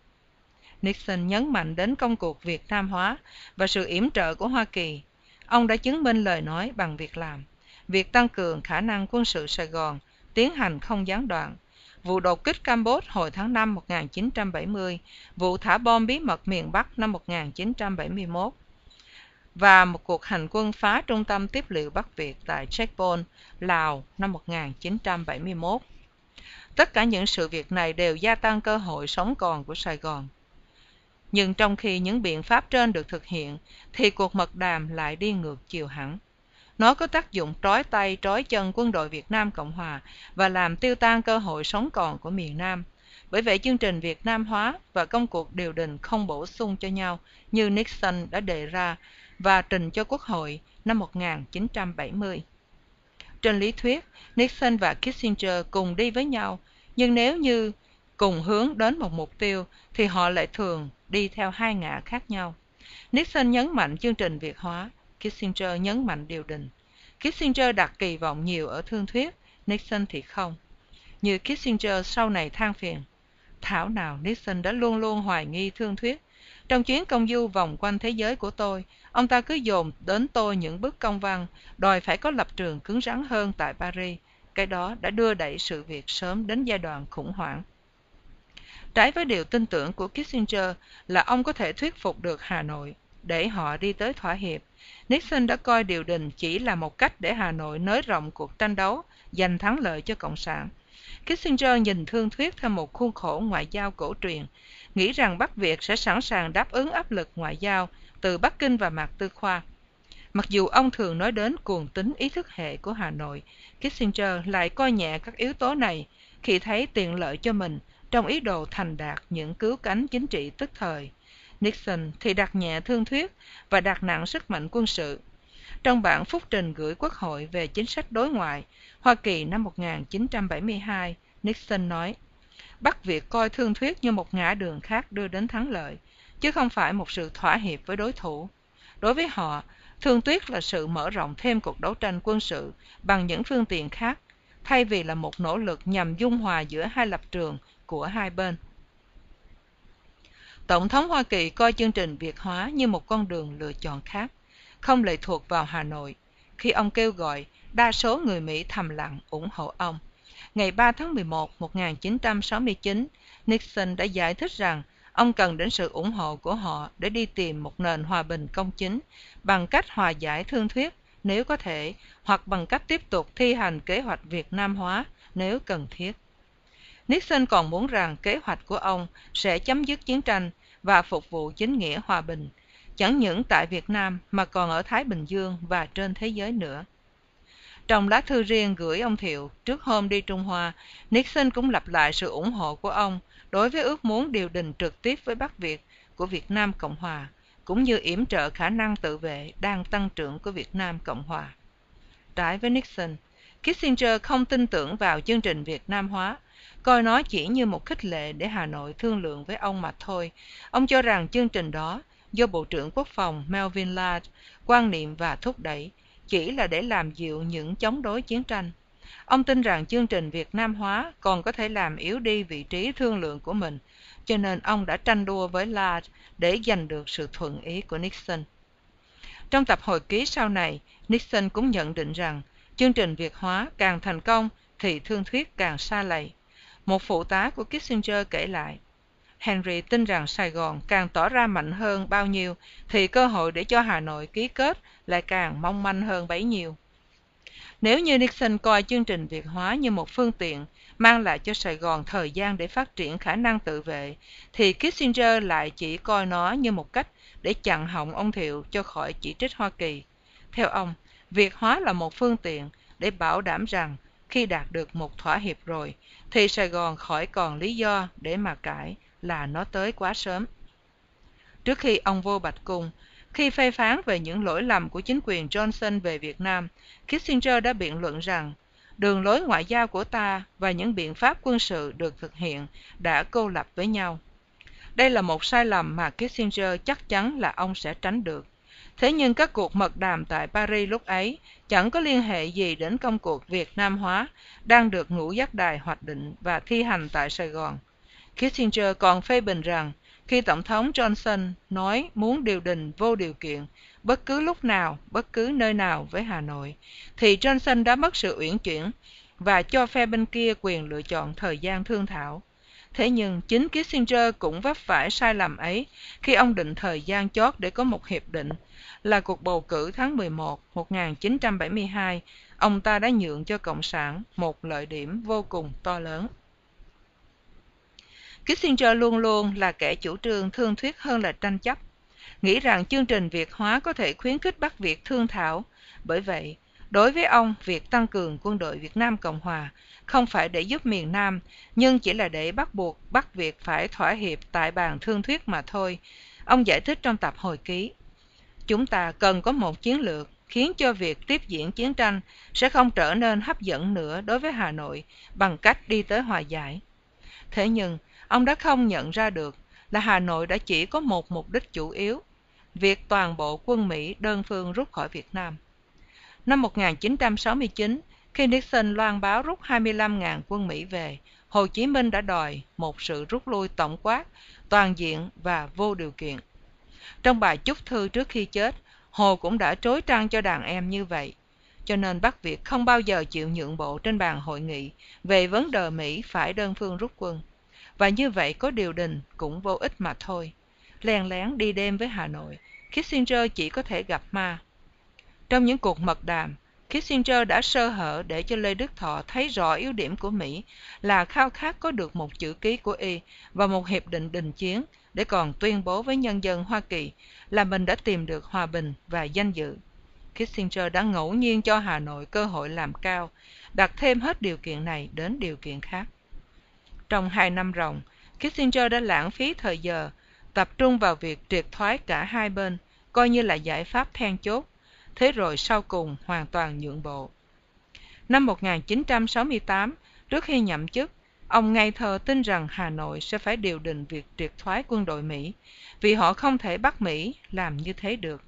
Nixon nhấn mạnh đến công cuộc Việt Nam hóa và sự yểm trợ của Hoa Kỳ. Ông đã chứng minh lời nói bằng việc làm. Việc tăng cường khả năng quân sự Sài Gòn tiến hành không gián đoạn. Vụ đột kích Campuchia hồi tháng năm một nghìn chín trăm bảy mươi, vụ thả bom bí mật miền Bắc năm một nghìn chín trăm bảy mươi mốt và một cuộc hành quân phá trung tâm tiếp liệu Bắc Việt tại Chekpon, Lào năm một nghìn chín trăm bảy mươi mốt. Tất cả những sự việc này đều gia tăng cơ hội sống còn của Sài Gòn. Nhưng trong khi những biện pháp trên được thực hiện, thì cuộc mật đàm lại đi ngược chiều hẳn. Nó có tác dụng trói tay, trói chân quân đội Việt Nam Cộng Hòa và làm tiêu tan cơ hội sống còn của miền Nam. Bởi vậy chương trình Việt Nam hóa và công cuộc điều đình không bổ sung cho nhau như Nixon đã đề ra và trình cho Quốc hội năm một nghìn chín trăm bảy mươi. Trên lý thuyết, Nixon và Kissinger cùng đi với nhau, nhưng nếu như cùng hướng đến một mục tiêu thì họ lại thường đi theo hai ngã khác nhau. Nixon nhấn mạnh chương trình Việt hóa, Kissinger nhấn mạnh điều đình. Kissinger đặt kỳ vọng nhiều ở thương thuyết, Nixon thì không. Như Kissinger sau này than phiền, thảo nào Nixon đã luôn luôn hoài nghi thương thuyết. Trong chuyến công du vòng quanh thế giới của tôi, ông ta cứ dồn đến tôi những bức công văn, đòi phải có lập trường cứng rắn hơn tại Paris. Cái đó đã đưa đẩy sự việc sớm đến giai đoạn khủng hoảng. Trái với điều tin tưởng của Kissinger là ông có thể thuyết phục được Hà Nội để họ đi tới thỏa hiệp, Nixon đã coi điều đình chỉ là một cách để Hà Nội nới rộng cuộc tranh đấu, giành thắng lợi cho Cộng sản. Kissinger nhìn thương thuyết theo một khuôn khổ ngoại giao cổ truyền, nghĩ rằng Bắc Việt sẽ sẵn sàng đáp ứng áp lực ngoại giao từ Bắc Kinh và Mạc Tư Khoa. Mặc dù ông thường nói đến cuồng tín ý thức hệ của Hà Nội, Kissinger lại coi nhẹ các yếu tố này khi thấy tiện lợi cho mình trong ý đồ thành đạt những cứu cánh chính trị tức thời. Nixon thì đặt nhẹ thương thuyết và đặt nặng sức mạnh quân sự. Trong bản phúc trình gửi Quốc hội về chính sách đối ngoại, Hoa Kỳ năm một nghìn chín trăm bảy mươi hai, Nixon nói, Bắc Việt coi thương thuyết như một ngã đường khác đưa đến thắng lợi, chứ không phải một sự thỏa hiệp với đối thủ. Đối với họ, thương thuyết là sự mở rộng thêm cuộc đấu tranh quân sự bằng những phương tiện khác, thay vì là một nỗ lực nhằm dung hòa giữa hai lập trường của hai bên. Tổng thống Hoa Kỳ coi chương trình Việt hóa như một con đường lựa chọn khác, không lệ thuộc vào Hà Nội, khi ông kêu gọi đa số người Mỹ thầm lặng ủng hộ ông. Ngày ba tháng mười một năm một nghìn chín trăm sáu mươi chín, Nixon đã giải thích rằng ông cần đến sự ủng hộ của họ để đi tìm một nền hòa bình công chính bằng cách hòa giải thương thuyết nếu có thể, hoặc bằng cách tiếp tục thi hành kế hoạch Việt Nam hóa nếu cần thiết. Nixon còn muốn rằng kế hoạch của ông sẽ chấm dứt chiến tranh và phục vụ chính nghĩa hòa bình, chẳng những tại Việt Nam mà còn ở Thái Bình Dương và trên thế giới nữa. Trong lá thư riêng gửi ông Thiệu trước hôm đi Trung Hoa, Nixon cũng lặp lại sự ủng hộ của ông đối với ước muốn điều đình trực tiếp với Bắc Việt của Việt Nam Cộng Hòa, cũng như yểm trợ khả năng tự vệ đang tăng trưởng của Việt Nam Cộng Hòa. Trái với Nixon, Kissinger không tin tưởng vào chương trình Việt Nam hóa, coi nó chỉ như một khích lệ để Hà Nội thương lượng với ông mà thôi. Ông cho rằng chương trình đó, do Bộ trưởng Quốc phòng Melvin Ladd quan niệm và thúc đẩy, chỉ là để làm dịu những chống đối chiến tranh. Ông tin rằng chương trình Việt Nam hóa còn có thể làm yếu đi vị trí thương lượng của mình, cho nên ông đã tranh đua với Ladd để giành được sự thuận ý của Nixon. Trong tập hồi ký sau này, Nixon cũng nhận định rằng chương trình Việt hóa càng thành công thì thương thuyết càng xa lầy. Một phụ tá của Kissinger kể lại, Henry tin rằng Sài Gòn càng tỏ ra mạnh hơn bao nhiêu thì cơ hội để cho Hà Nội ký kết lại càng mong manh hơn bấy nhiêu. Nếu như Nixon coi chương trình Việt hóa như một phương tiện mang lại cho Sài Gòn thời gian để phát triển khả năng tự vệ, thì Kissinger lại chỉ coi nó như một cách để chặn họng ông Thiệu cho khỏi chỉ trích Hoa Kỳ. Theo ông, Việt hóa là một phương tiện để bảo đảm rằng khi đạt được một thỏa hiệp rồi, thì Sài Gòn khỏi còn lý do để mà cãi là nó tới quá sớm. Trước khi ông vô Bạch Cung, khi phê phán về những lỗi lầm của chính quyền Johnson về Việt Nam, Kissinger đã biện luận rằng đường lối ngoại giao của ta và những biện pháp quân sự được thực hiện đã cô lập với nhau. Đây là một sai lầm mà Kissinger chắc chắn là ông sẽ tránh được. Thế nhưng các cuộc mật đàm tại Paris lúc ấy chẳng có liên hệ gì đến công cuộc Việt Nam hóa đang được Ngũ Giác Đài hoạch định và thi hành tại Sài Gòn. Kissinger còn phê bình rằng khi Tổng thống Johnson nói muốn điều đình vô điều kiện bất cứ lúc nào, bất cứ nơi nào với Hà Nội, thì Johnson đã mất sự uyển chuyển và cho phe bên kia quyền lựa chọn thời gian thương thảo. Thế nhưng chính Kissinger cũng vấp phải sai lầm ấy khi ông định thời gian chót để có một hiệp định là cuộc bầu cử tháng mười một năm một nghìn chín trăm bảy mươi hai, ông ta đã nhượng cho Cộng sản một lợi điểm vô cùng to lớn. Kissinger luôn luôn là kẻ chủ trương thương thuyết hơn là tranh chấp, nghĩ rằng chương trình Việt hóa có thể khuyến khích Bắc Việt thương thảo. Bởi vậy, đối với ông, việc tăng cường quân đội Việt Nam Cộng Hòa không phải để giúp miền Nam, nhưng chỉ là để bắt buộc Bắc Việt phải thỏa hiệp tại bàn thương thuyết mà thôi. Ông giải thích trong tập hồi ký, chúng ta cần có một chiến lược khiến cho việc tiếp diễn chiến tranh sẽ không trở nên hấp dẫn nữa đối với Hà Nội bằng cách đi tới hòa giải. Thế nhưng, ông đã không nhận ra được là Hà Nội đã chỉ có một mục đích chủ yếu, việc toàn bộ quân Mỹ đơn phương rút khỏi Việt Nam. Năm một nghìn chín trăm sáu mươi chín, khi Nixon loan báo rút hai mươi lăm nghìn quân Mỹ về, Hồ Chí Minh đã đòi một sự rút lui tổng quát, toàn diện và vô điều kiện. Trong bài chúc thư trước khi chết, Hồ cũng đã trối trăng cho đàn em như vậy. Cho nên Bắc Việt không bao giờ chịu nhượng bộ trên bàn hội nghị về vấn đề Mỹ phải đơn phương rút quân. Và như vậy có điều đình cũng vô ích mà thôi. Lén lén đi đêm với Hà Nội, Kissinger chỉ có thể gặp ma. Trong những cuộc mật đàm, Kissinger đã sơ hở để cho Lê Đức Thọ thấy rõ yếu điểm của Mỹ là khao khát có được một chữ ký của y và một hiệp định đình chiến để còn tuyên bố với nhân dân Hoa Kỳ là mình đã tìm được hòa bình và danh dự. Kissinger đã ngẫu nhiên cho Hà Nội cơ hội làm cao, đặt thêm hết điều kiện này đến điều kiện khác. Trong hai năm ròng, Kissinger đã lãng phí thời giờ, tập trung vào việc triệt thoái cả hai bên, coi như là giải pháp then chốt, thế rồi sau cùng hoàn toàn nhượng bộ. Năm một nghìn chín trăm sáu mươi tám, trước khi nhậm chức, ông ngây thơ tin rằng Hà Nội sẽ phải điều đình việc triệt thoái quân đội Mỹ, vì họ không thể bắt Mỹ làm như thế được.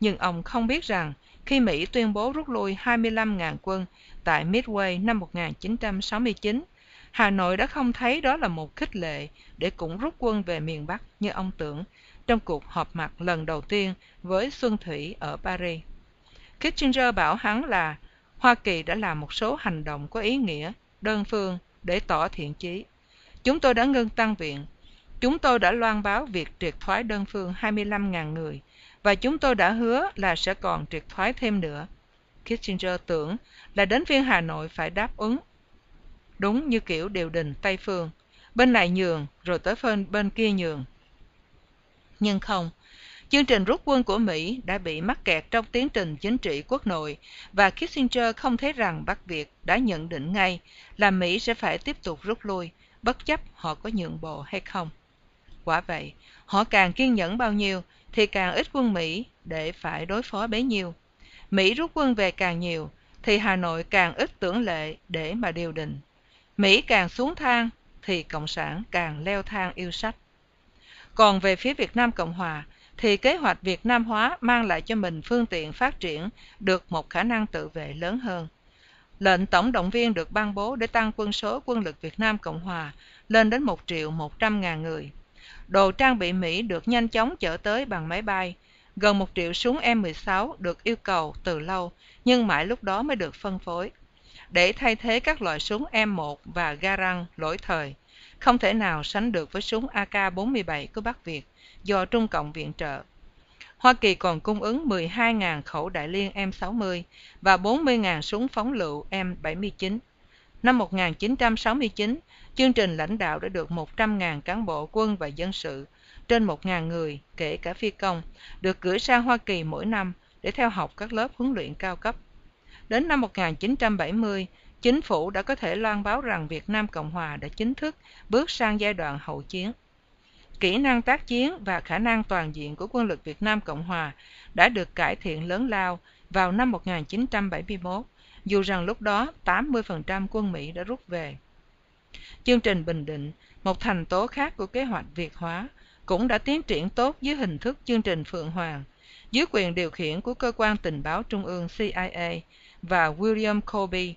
Nhưng ông không biết rằng, khi Mỹ tuyên bố rút lui hai mươi lăm nghìn quân tại Midway năm một nghìn chín trăm sáu mươi chín, Hà Nội đã không thấy đó là một khích lệ để cũng rút quân về miền Bắc như ông tưởng trong cuộc họp mặt lần đầu tiên với Xuân Thủy ở Paris. Kissinger bảo hắn là Hoa Kỳ đã làm một số hành động có ý nghĩa, đơn phương để tỏ thiện chí. Chúng tôi đã ngưng tăng viện. Chúng tôi đã loan báo việc triệt thoái đơn phương hai mươi lăm nghìn người và chúng tôi đã hứa là sẽ còn triệt thoái thêm nữa. Kissinger tưởng là đến phiên Hà Nội phải đáp ứng. Đúng như kiểu điều đình Tây Phương, bên này nhường rồi tới bên kia nhường. nhưng không. Chương trình rút quân của Mỹ đã bị mắc kẹt trong tiến trình chính trị quốc nội và Kissinger không thấy rằng Bắc Việt đã nhận định ngay là Mỹ sẽ phải tiếp tục rút lui, bất chấp họ có nhượng bộ hay không. Quả vậy, họ càng kiên nhẫn bao nhiêu thì càng ít quân Mỹ để phải đối phó bấy nhiêu. Mỹ rút quân về càng nhiều thì Hà Nội càng ít tưởng lệ để mà điều đình. Mỹ càng xuống thang thì Cộng sản càng leo thang yêu sách. Còn về phía Việt Nam Cộng Hòa, thì kế hoạch Việt Nam hóa mang lại cho mình phương tiện phát triển được một khả năng tự vệ lớn hơn. Lệnh tổng động viên được ban bố để tăng quân số quân lực Việt Nam Cộng Hòa lên đến một triệu một trăm ngàn người. Đồ trang bị Mỹ được nhanh chóng chở tới bằng máy bay. Gần một triệu súng M mười sáu được yêu cầu từ lâu, nhưng mãi lúc đó mới được phân phối. Để thay thế các loại súng M một và Garand lỗi thời, không thể nào sánh được với súng A K bốn mươi bảy của Bắc Việt do Trung Cộng viện trợ. Hoa Kỳ còn cung ứng mười hai ngàn khẩu đại liên M sáu mươi và bốn mươi ngàn súng phóng lựu M bảy mươi chín. Năm một nghìn chín trăm sáu mươi chín, chương trình lãnh đạo đã được một trăm ngàn cán bộ quân và dân sự, trên một ngàn người, kể cả phi công, được gửi sang Hoa Kỳ mỗi năm để theo học các lớp huấn luyện cao cấp. Đến năm một nghìn chín trăm bảy mươi, chính phủ đã có thể loan báo rằng Việt Nam Cộng Hòa đã chính thức bước sang giai đoạn hậu chiến. Kỹ năng tác chiến và khả năng toàn diện của quân lực Việt Nam Cộng Hòa đã được cải thiện lớn lao vào năm một nghìn chín trăm bảy mươi mốt, dù rằng lúc đó tám mươi phần trăm quân Mỹ đã rút về. Chương trình Bình Định, một thành tố khác của kế hoạch Việt hóa, cũng đã tiến triển tốt dưới hình thức chương trình Phượng Hoàng, dưới quyền điều khiển của cơ quan tình báo trung ương C I A và William Colby.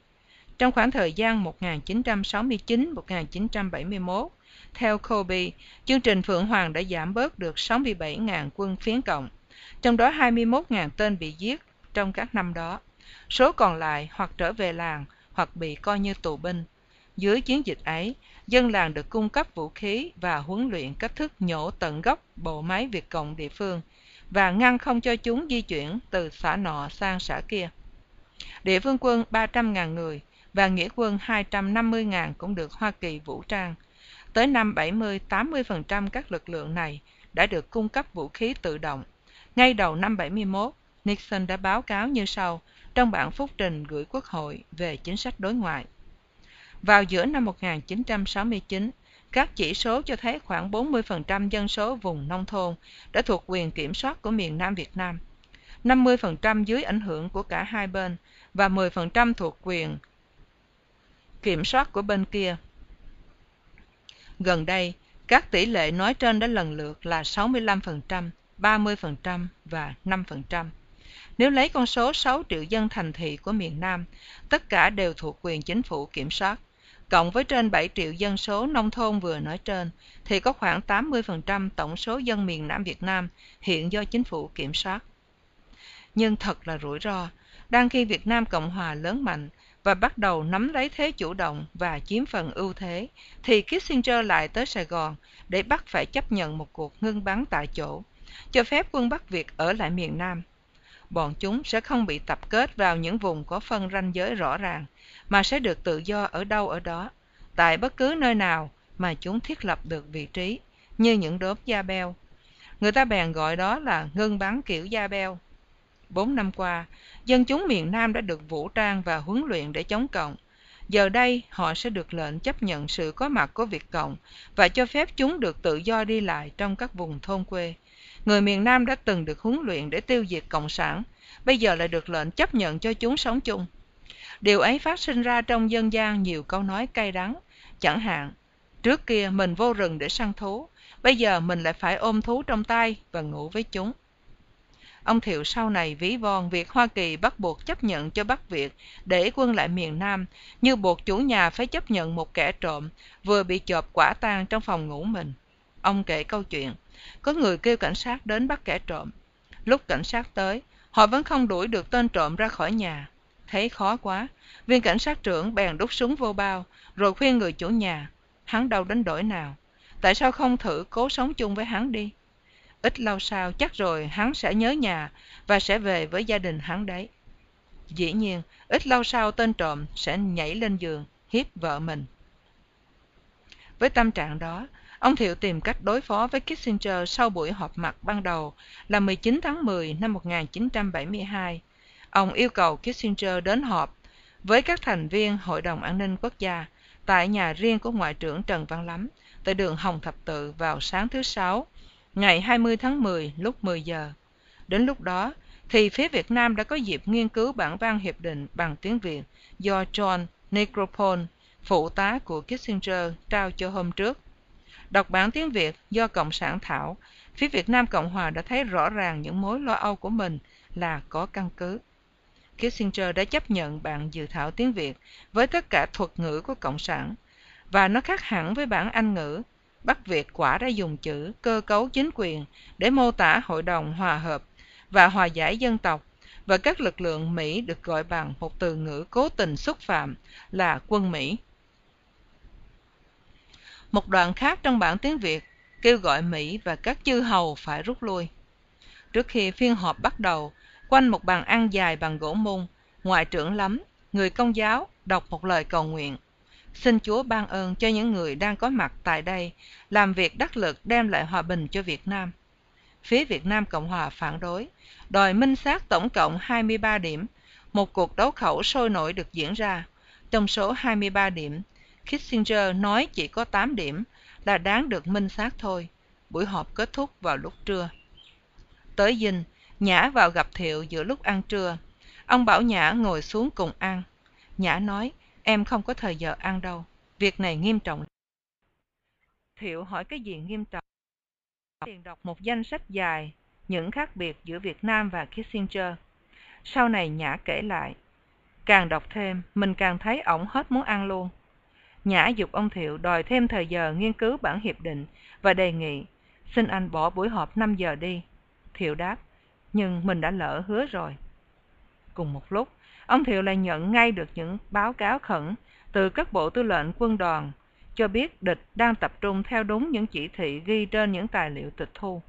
Trong khoảng thời gian một nghìn chín trăm sáu mươi chín đến một nghìn chín trăm bảy mươi mốt, theo Colby, chương trình Phượng Hoàng đã giảm bớt được sáu mươi bảy ngàn quân phiến Cộng, trong đó hai mươi mốt ngàn tên bị giết trong các năm đó. Số còn lại hoặc trở về làng hoặc bị coi như tù binh. Dưới chiến dịch ấy, dân làng được cung cấp vũ khí và huấn luyện cách thức nhổ tận gốc bộ máy Việt Cộng địa phương và ngăn không cho chúng di chuyển từ xã nọ sang xã kia. Địa phương quân ba trăm ngàn người và nghĩa quân hai trăm năm mươi ngàn cũng được Hoa Kỳ vũ trang. Tới năm bảy mươi đến tám mươi phần trăm các lực lượng này đã được cung cấp vũ khí tự động. Ngay đầu năm bảy mươi mốt, Nixon đã báo cáo như sau trong bản phúc trình gửi Quốc hội về chính sách đối ngoại. Vào giữa năm một nghìn chín trăm sáu mươi chín, các chỉ số cho thấy khoảng bốn mươi phần trăm dân số vùng nông thôn đã thuộc quyền kiểm soát của miền Nam Việt Nam, năm mươi phần trăm dưới ảnh hưởng của cả hai bên và mười phần trăm thuộc quyền kiểm soát của bên kia. Gần đây, các tỷ lệ nói trên đã lần lượt là sáu mươi lăm phần trăm, ba mươi phần trăm và năm phần trăm. Nếu lấy con số sáu triệu dân thành thị của miền Nam, tất cả đều thuộc quyền chính phủ kiểm soát, cộng với trên bảy triệu dân số nông thôn vừa nói trên, thì có khoảng tám mươi phần trăm tổng số dân miền Nam Việt Nam hiện do chính phủ kiểm soát. Nhưng thật là rủi ro, đang khi Việt Nam Cộng Hòa lớn mạnh và bắt đầu nắm lấy thế chủ động và chiếm phần ưu thế, thì Kissinger lại tới Sài Gòn để Bắc phải chấp nhận một cuộc ngưng bắn tại chỗ, cho phép quân Bắc Việt ở lại miền Nam. Bọn chúng sẽ không bị tập kết vào những vùng có phân ranh giới rõ ràng, mà sẽ được tự do ở đâu ở đó, tại bất cứ nơi nào mà chúng thiết lập được vị trí, như những đốm da beo. Người ta bèn gọi đó là ngưng bắn kiểu da beo. Bốn năm qua, dân chúng miền Nam đã được vũ trang và huấn luyện để chống Cộng. Giờ đây, họ sẽ được lệnh chấp nhận sự có mặt của Việt Cộng và cho phép chúng được tự do đi lại trong các vùng thôn quê. Người miền Nam đã từng được huấn luyện để tiêu diệt Cộng sản, bây giờ lại được lệnh chấp nhận cho chúng sống chung. Điều ấy phát sinh ra trong dân gian nhiều câu nói cay đắng, chẳng hạn, trước kia mình vô rừng để săn thú, bây giờ mình lại phải ôm thú trong tay và ngủ với chúng. Ông Thiệu sau này ví von việc Hoa Kỳ bắt buộc chấp nhận cho Bắc Việt để quân lại miền Nam như buộc chủ nhà phải chấp nhận một kẻ trộm vừa bị chộp quả tang trong phòng ngủ mình. Ông kể câu chuyện, có người kêu cảnh sát đến bắt kẻ trộm. Lúc cảnh sát tới, họ vẫn không đuổi được tên trộm ra khỏi nhà. Thấy khó quá, viên cảnh sát trưởng bèn đút súng vô bao, rồi khuyên người chủ nhà, hắn đâu đến đổi nào, tại sao không thử cố sống chung với hắn đi? Ít lâu sau chắc rồi hắn sẽ nhớ nhà và sẽ về với gia đình hắn đấy. Dĩ nhiên, ít lâu sau tên trộm sẽ nhảy lên giường, hiếp vợ mình. Với tâm trạng đó, Ông Thiệu tìm cách đối phó với Kissinger sau buổi họp mặt ban đầu là mười chín tháng mười năm một nghìn chín trăm bảy mươi hai. Ông yêu cầu Kissinger đến họp với các thành viên Hội đồng An ninh Quốc gia tại nhà riêng của Ngoại trưởng Trần Văn Lắm tại đường Hồng Thập Tự vào sáng thứ Sáu, ngày hai mươi tháng mười lúc mười giờ. Đến lúc đó, thì phía Việt Nam đã có dịp nghiên cứu bản văn hiệp định bằng tiếng Việt do John Necropole, phụ tá của Kissinger, trao cho hôm trước. Đọc bản tiếng Việt do Cộng sản thảo, phía Việt Nam Cộng Hòa đã thấy rõ ràng những mối lo âu của mình là có căn cứ. Kissinger đã chấp nhận bản dự thảo tiếng Việt với tất cả thuật ngữ của Cộng sản, và nó khác hẳn với bản Anh ngữ. Bắc Việt quả đã dùng chữ cơ cấu chính quyền để mô tả Hội đồng Hòa hợp và Hòa giải Dân tộc, và các lực lượng Mỹ được gọi bằng một từ ngữ cố tình xúc phạm là quân Mỹ. Một đoạn khác trong bản tiếng Việt kêu gọi Mỹ và các chư hầu phải rút lui. Trước khi phiên họp bắt đầu, quanh một bàn ăn dài bằng gỗ mung, Ngoại trưởng Lắm, người Công giáo, đọc một lời cầu nguyện. Xin Chúa ban ơn cho những người đang có mặt tại đây, làm việc đắc lực đem lại hòa bình cho Việt Nam. Phía Việt Nam Cộng Hòa phản đối, đòi minh xác tổng cộng hai mươi ba điểm. Một cuộc đấu khẩu sôi nổi được diễn ra. Trong số hai mươi ba điểm, Kissinger nói chỉ có tám điểm là đáng được minh xác thôi. Buổi họp kết thúc vào lúc trưa. Tới Dinh, Nhã vào gặp Thiệu giữa lúc ăn trưa. Ông bảo Nhã ngồi xuống cùng ăn. Nhã nói, em không có thời giờ ăn đâu. Việc này nghiêm trọng. Thiệu hỏi cái gì nghiêm trọng? Liền đọc một danh sách dài, những khác biệt giữa Việt Nam và Kissinger. Sau này Nhã kể lại. Càng đọc thêm, mình càng thấy ổng hết muốn ăn luôn. Nhã giục ông Thiệu đòi thêm thời giờ nghiên cứu bản hiệp định và đề nghị, xin anh bỏ buổi họp năm giờ đi. Thiệu đáp, nhưng mình đã lỡ hứa rồi. Cùng một lúc, ông Thiệu lại nhận ngay được những báo cáo khẩn từ các bộ tư lệnh quân đoàn, cho biết địch đang tập trung theo đúng những chỉ thị ghi trên những tài liệu tịch thu.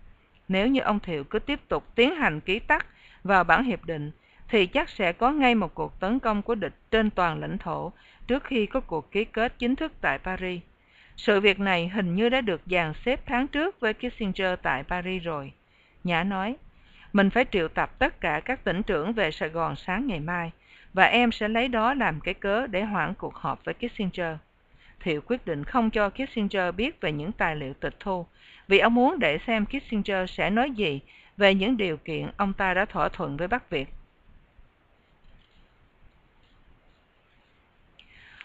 Nếu như ông Thiệu cứ tiếp tục tiến hành ký tắt vào bản hiệp định, thì chắc sẽ có ngay một cuộc tấn công của địch trên toàn lãnh thổ trước khi có cuộc ký kết chính thức tại Paris. Sự việc này hình như đã được dàn xếp tháng trước với Kissinger tại Paris rồi. Nhã nói, mình phải triệu tập tất cả các tỉnh trưởng về Sài Gòn sáng ngày mai, và em sẽ lấy đó làm cái cớ để hoãn cuộc họp với Kissinger. Thiệu quyết định không cho Kissinger biết về những tài liệu tịch thu, vì ông muốn để xem Kissinger sẽ nói gì về những điều kiện ông ta đã thỏa thuận với Bắc Việt.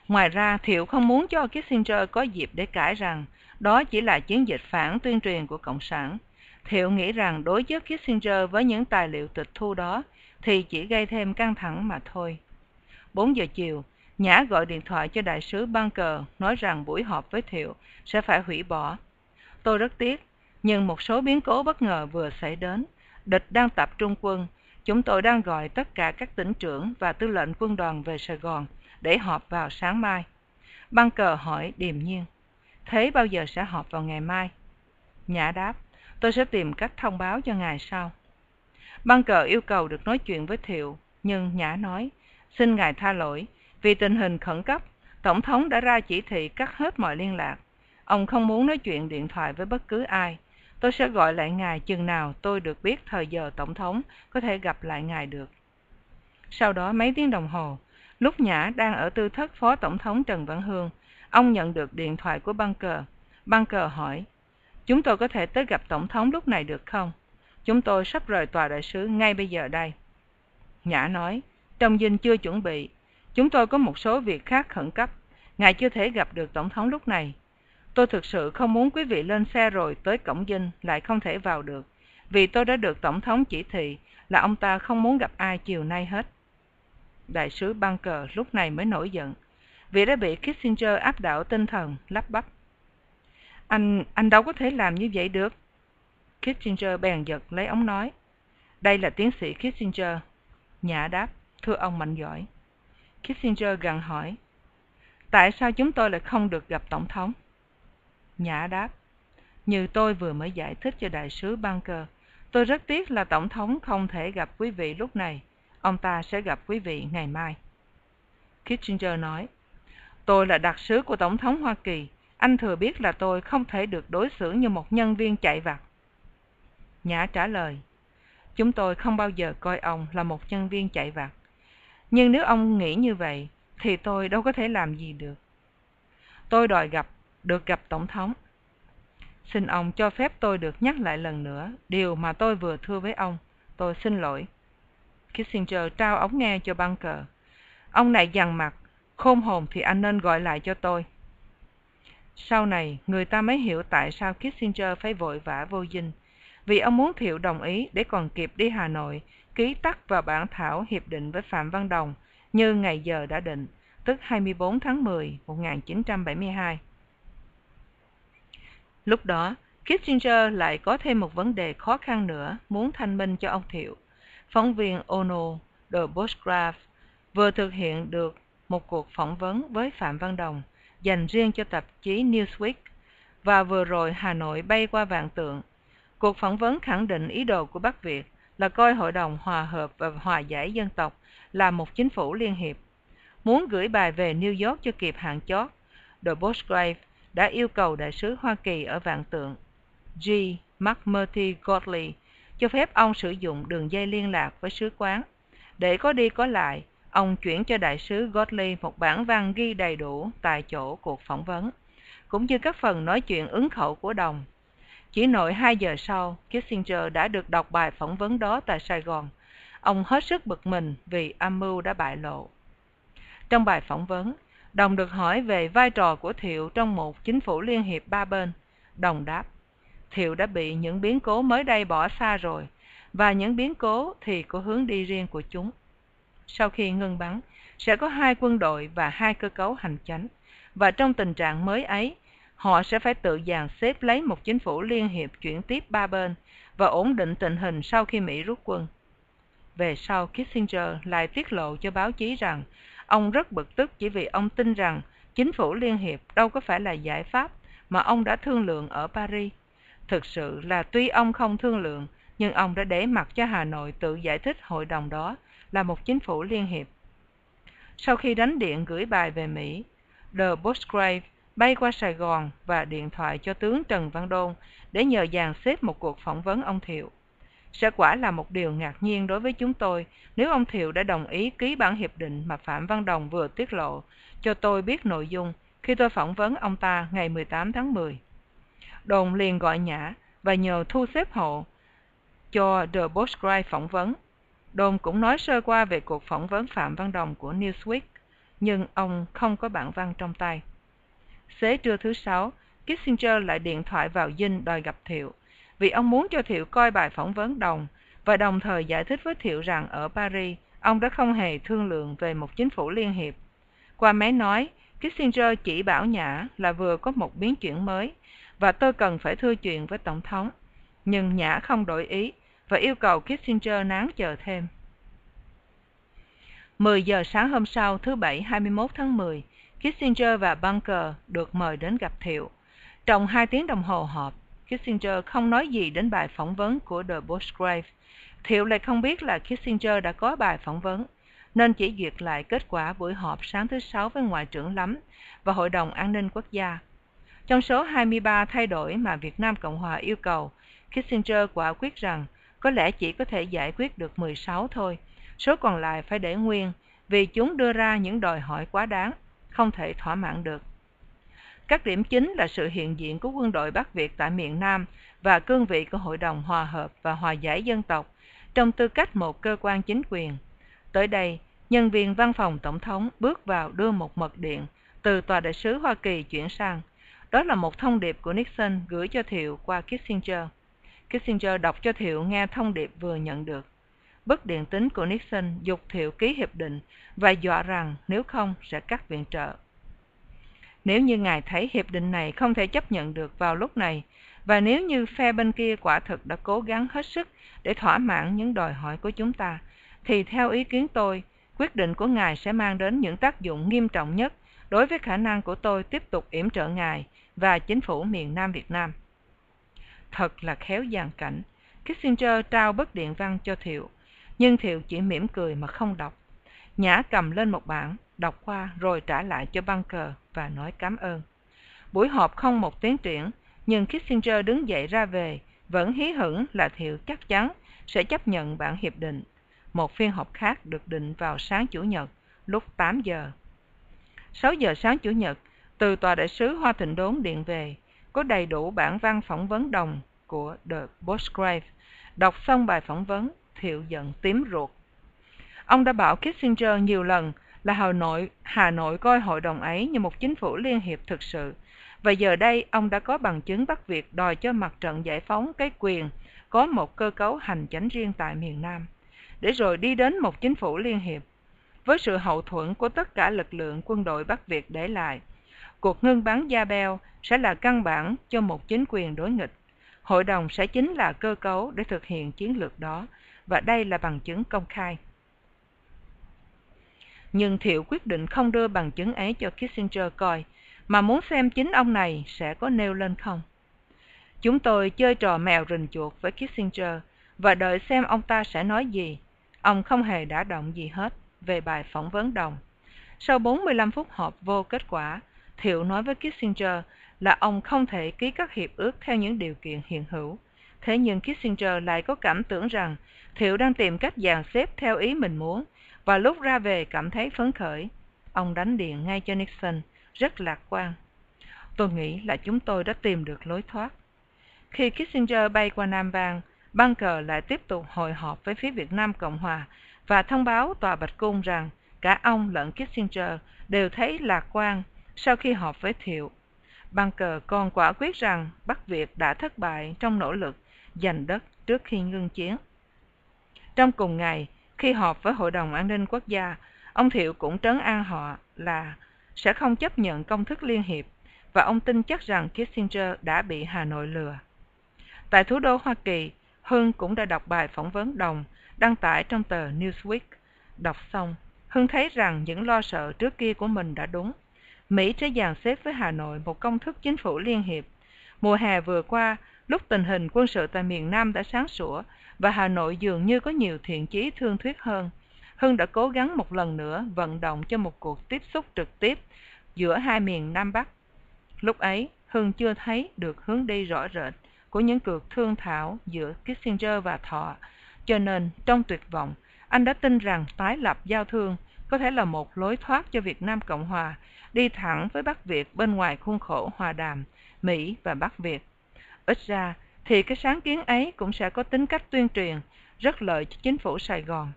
Ngoài ra, Thiệu không muốn cho Kissinger có dịp để cãi rằng đó chỉ là chiến dịch phản tuyên truyền của Cộng sản. Thiệu nghĩ rằng đối với Kissinger với những tài liệu tịch thu đó thì chỉ gây thêm căng thẳng mà thôi. bốn giờ chiều, Nhã gọi điện thoại cho đại sứ Bunker nói rằng buổi họp với Thiệu sẽ phải hủy bỏ. Tôi rất tiếc, nhưng một số biến cố bất ngờ vừa xảy đến. Địch đang tập trung quân. Chúng tôi đang gọi tất cả các tỉnh trưởng và tư lệnh quân đoàn về Sài Gòn để họp vào sáng mai. Bunker hỏi điềm nhiên, thế bao giờ sẽ họp vào ngày mai? Nhã đáp, tôi sẽ tìm cách thông báo cho ngài sau. Bunker yêu cầu được nói chuyện với Thiệu, nhưng Nhã nói, xin ngài tha lỗi. Vì tình hình khẩn cấp, Tổng thống đã ra chỉ thị cắt hết mọi liên lạc. Ông không muốn nói chuyện điện thoại với bất cứ ai. Tôi sẽ gọi lại ngài chừng nào tôi được biết thời giờ Tổng thống có thể gặp lại ngài được. Sau đó mấy tiếng đồng hồ, lúc Nhã đang ở tư thất Phó Tổng thống Trần Văn Hương, ông nhận được điện thoại của Bunker. Bunker hỏi, chúng tôi có thể tới gặp Tổng thống lúc này được không? Chúng tôi sắp rời tòa đại sứ ngay bây giờ đây. Nhã nói, trong dinh chưa chuẩn bị. Chúng tôi có một số việc khác khẩn cấp. Ngài chưa thể gặp được Tổng thống lúc này. Tôi thực sự không muốn quý vị lên xe rồi tới cổng dinh lại không thể vào được, vì tôi đã được Tổng thống chỉ thị là ông ta không muốn gặp ai chiều nay hết. Đại sứ Bunker lúc này mới nổi giận, vì đã bị Kissinger áp đảo tinh thần, lắp bắp. Anh, anh đâu có thể làm như vậy được. Kissinger bèn giật lấy ống nói. Đây là tiến sĩ Kissinger. Nhã đáp, thưa ông mạnh giỏi. Kissinger gằn hỏi, tại sao chúng tôi lại không được gặp Tổng thống? Nhã đáp, như tôi vừa mới giải thích cho đại sứ Bunker, tôi rất tiếc là Tổng thống không thể gặp quý vị lúc này. Ông ta sẽ gặp quý vị ngày mai. Kissinger nói, tôi là đặc sứ của Tổng thống Hoa Kỳ, Anh thừa biết là tôi không thể được đối xử như một nhân viên chạy vặt. Nhã trả lời, chúng tôi không bao giờ coi ông là một nhân viên chạy vặt. Nhưng nếu ông nghĩ như vậy, thì tôi đâu có thể làm gì được. Tôi đòi gặp, được gặp Tổng thống. Xin ông cho phép tôi được nhắc lại lần nữa điều mà tôi vừa thưa với ông. Tôi xin lỗi. Kissinger trao ống nghe cho Bunker. Ông này dằn mặt, khôn hồn thì anh nên gọi lại cho tôi. Sau này, người ta mới hiểu tại sao Kissinger phải vội vã vô dinh. Vì ông muốn Thiệu đồng ý để còn kịp đi Hà Nội, ký tắt vào bản thảo hiệp định với Phạm Văn Đồng như ngày giờ đã định, tức hai mươi tư tháng mười năm một nghìn chín trăm bảy mươi hai. Lúc đó, Kissinger lại có thêm một vấn đề khó khăn nữa muốn thanh minh cho ông Thiệu. Phóng viên Ono de Borchgrave vừa thực hiện được một cuộc phỏng vấn với Phạm Văn Đồng dành riêng cho tạp chí Newsweek và vừa rồi Hà Nội bay qua vạn tượng. Cuộc phỏng vấn khẳng định ý đồ của Bắc Việt là coi Hội đồng Hòa hợp và Hòa giải Dân tộc là một chính phủ liên hiệp. Muốn gửi bài về New York cho kịp hạn chót, de Borchgrave đã yêu cầu đại sứ Hoa Kỳ ở vạn tượng G. McMurtry Gottlieb cho phép ông sử dụng đường dây liên lạc với sứ quán. Để có đi có lại, ông chuyển cho đại sứ Gottlieb một bản văn ghi đầy đủ tại chỗ cuộc phỏng vấn, cũng như các phần nói chuyện ứng khẩu của Đồng. Chỉ nội hai giờ sau, Kissinger đã được đọc bài phỏng vấn đó tại Sài Gòn. Ông hết sức bực mình vì âm mưu đã bại lộ. Trong bài phỏng vấn, Đồng được hỏi về vai trò của Thiệu trong một chính phủ liên hiệp ba bên. Đồng đáp, Thiệu đã bị những biến cố mới đây bỏ xa rồi, và những biến cố thì có hướng đi riêng của chúng. Sau khi ngưng bắn, sẽ có hai quân đội và hai cơ cấu hành chánh, và trong tình trạng mới ấy, họ sẽ phải tự dàn xếp lấy một chính phủ liên hiệp chuyển tiếp ba bên và ổn định tình hình sau khi Mỹ rút quân. Về sau, Kissinger lại tiết lộ cho báo chí rằng ông rất bực tức chỉ vì ông tin rằng chính phủ liên hiệp đâu có phải là giải pháp mà ông đã thương lượng ở Paris. Thực sự là tuy ông không thương lượng, nhưng ông đã để mặc cho Hà Nội tự giải thích hội đồng đó là một chính phủ liên hiệp. Sau khi đánh điện gửi bài về Mỹ, de Borchgrave bay qua Sài Gòn và điện thoại cho tướng Trần Văn Đôn để nhờ dàn xếp một cuộc phỏng vấn ông Thiệu. Sẽ quả là một điều ngạc nhiên đối với chúng tôi nếu ông Thiệu đã đồng ý ký bản hiệp định mà Phạm Văn Đồng vừa tiết lộ cho tôi biết nội dung khi tôi phỏng vấn ông ta ngày mười tám tháng mười. Đồn liền gọi Nhã và nhờ thu xếp hộ cho de Borchgrave phỏng vấn. Đồn cũng nói sơ qua về cuộc phỏng vấn Phạm Văn Đồng của Newsweek, nhưng ông không có bản văn trong tay. Xế trưa thứ Sáu, Kissinger lại điện thoại vào dinh đòi gặp Thiệu, vì ông muốn cho Thiệu coi bài phỏng vấn Đồng và đồng thời giải thích với Thiệu rằng ở Paris, ông đã không hề thương lượng về một chính phủ liên hiệp. Qua máy nói, Kissinger chỉ bảo Nhã là vừa có một biến chuyển mới và tôi cần phải thưa chuyện với Tổng thống, nhưng Nhã không đổi ý và yêu cầu Kissinger nán chờ thêm. mười giờ sáng hôm sau, thứ Bảy hai mươi mốt tháng mười, Kissinger và Bunker được mời đến gặp Thiệu. Trong hai tiếng đồng hồ họp, Kissinger không nói gì đến bài phỏng vấn của de Borchgrave. Thiệu lại không biết là Kissinger đã có bài phỏng vấn, nên chỉ duyệt lại kết quả buổi họp sáng thứ Sáu với Ngoại trưởng Lắm và Hội đồng An ninh Quốc gia. Trong số hai mươi ba thay đổi mà Việt Nam Cộng Hòa yêu cầu, Kissinger quả quyết rằng có lẽ chỉ có thể giải quyết được mười sáu thôi, số còn lại phải để nguyên vì chúng đưa ra những đòi hỏi quá đáng, không thể thỏa mãn được. Các điểm chính là sự hiện diện của quân đội Bắc Việt tại miền Nam và cương vị của Hội đồng Hòa hợp và Hòa giải Dân tộc trong tư cách một cơ quan chính quyền. Tới đây, nhân viên văn phòng Tổng thống bước vào đưa một mật điện từ Tòa đại sứ Hoa Kỳ chuyển sang. Đó là một thông điệp của Nixon gửi cho Thiệu qua Kissinger. Kissinger đọc cho Thiệu nghe thông điệp vừa nhận được. Bức điện tín của Nixon dục Thiệu ký hiệp định và dọa rằng nếu không sẽ cắt viện trợ. Nếu như ngài thấy hiệp định này không thể chấp nhận được vào lúc này, và nếu như phe bên kia quả thực đã cố gắng hết sức để thỏa mãn những đòi hỏi của chúng ta, thì theo ý kiến tôi, quyết định của ngài sẽ mang đến những tác dụng nghiêm trọng nhất đối với khả năng của tôi tiếp tục yểm trợ ngài và chính phủ miền Nam Việt Nam. Thật là khéo dàn cảnh, Kissinger trao bức điện văn cho Thiệu, nhưng Thiệu chỉ mỉm cười mà không đọc. Nhã cầm lên một bản, đọc qua rồi trả lại cho Bunker và nói cảm ơn. Buổi họp không một tiến triển, nhưng Kissinger đứng dậy ra về, vẫn hí hửng là Thiệu chắc chắn sẽ chấp nhận bản hiệp định. Một phiên họp khác được định vào sáng Chủ nhật, lúc tám giờ. sáu giờ sáng Chủ nhật, từ Tòa Đại sứ Hoa Thịnh Đốn điện về, có đầy đủ bản văn phỏng vấn Đồng của de Borchgrave. Đọc xong bài phỏng vấn, Thiệu giận tím ruột. Ông đã bảo Kissinger nhiều lần là Hà Nội, Hà Nội coi hội đồng ấy như một chính phủ liên hiệp thực sự. Và giờ đây, ông đã có bằng chứng Bắc Việt đòi cho mặt trận giải phóng cái quyền có một cơ cấu hành chánh riêng tại miền Nam, để rồi đi đến một chính phủ liên hiệp. Với sự hậu thuẫn của tất cả lực lượng quân đội Bắc Việt để lại, cuộc ngưng bắn Gia Beo sẽ là căn bản cho một chính quyền đối nghịch. Hội đồng sẽ chính là cơ cấu để thực hiện chiến lược đó, và đây là bằng chứng công khai. Nhưng Thiệu quyết định không đưa bằng chứng ấy cho Kissinger coi, mà muốn xem chính ông này sẽ có nêu lên không. Chúng tôi chơi trò mèo rình chuột với Kissinger và đợi xem ông ta sẽ nói gì. Ông không hề đả động gì hết về bài phỏng vấn Đồng. Sau bốn mươi lăm phút họp vô kết quả, Thiệu nói với Kissinger là ông không thể ký các hiệp ước theo những điều kiện hiện hữu. Thế nhưng Kissinger lại có cảm tưởng rằng Thiệu đang tìm cách dàn xếp theo ý mình muốn, và lúc ra về cảm thấy phấn khởi. Ông đánh điện ngay cho Nixon, rất lạc quan. Tôi nghĩ là chúng tôi đã tìm được lối thoát. Khi Kissinger bay qua Nam Vang, Bunker lại tiếp tục hội họp với phía Việt Nam Cộng Hòa và thông báo Tòa Bạch Cung rằng cả ông lẫn Kissinger đều thấy lạc quan sau khi họp với Thiệu. Bunker còn quả quyết rằng Bắc Việt đã thất bại trong nỗ lực giành đất trước khi ngưng chiến. Trong cùng ngày, khi họp với Hội đồng An ninh Quốc gia, ông Thiệu cũng trấn an họ là sẽ không chấp nhận công thức liên hiệp, và ông tin chắc rằng Kissinger đã bị Hà Nội lừa. Tại thủ đô Hoa Kỳ, Hưng cũng đã đọc bài phỏng vấn Đồng đăng tải trong tờ Newsweek. Đọc xong, Hưng thấy rằng những lo sợ trước kia của mình đã đúng. Mỹ sẽ dàn xếp với Hà Nội một công thức chính phủ liên hiệp. Mùa hè vừa qua, lúc tình hình quân sự tại miền Nam đã sáng sủa và Hà Nội dường như có nhiều thiện chí thương thuyết hơn, Hưng đã cố gắng một lần nữa vận động cho một cuộc tiếp xúc trực tiếp giữa hai miền Nam Bắc. Lúc ấy, Hưng chưa thấy được hướng đi rõ rệt của những cuộc thương thảo giữa Kissinger và Thọ, cho nên trong tuyệt vọng, anh đã tin rằng tái lập giao thương có thể là một lối thoát cho Việt Nam Cộng Hòa đi thẳng với Bắc Việt bên ngoài khuôn khổ hòa đàm Mỹ và Bắc Việt. Ít ra thì cái sáng kiến ấy cũng sẽ có tính cách tuyên truyền rất lợi cho chính phủ Sài Gòn,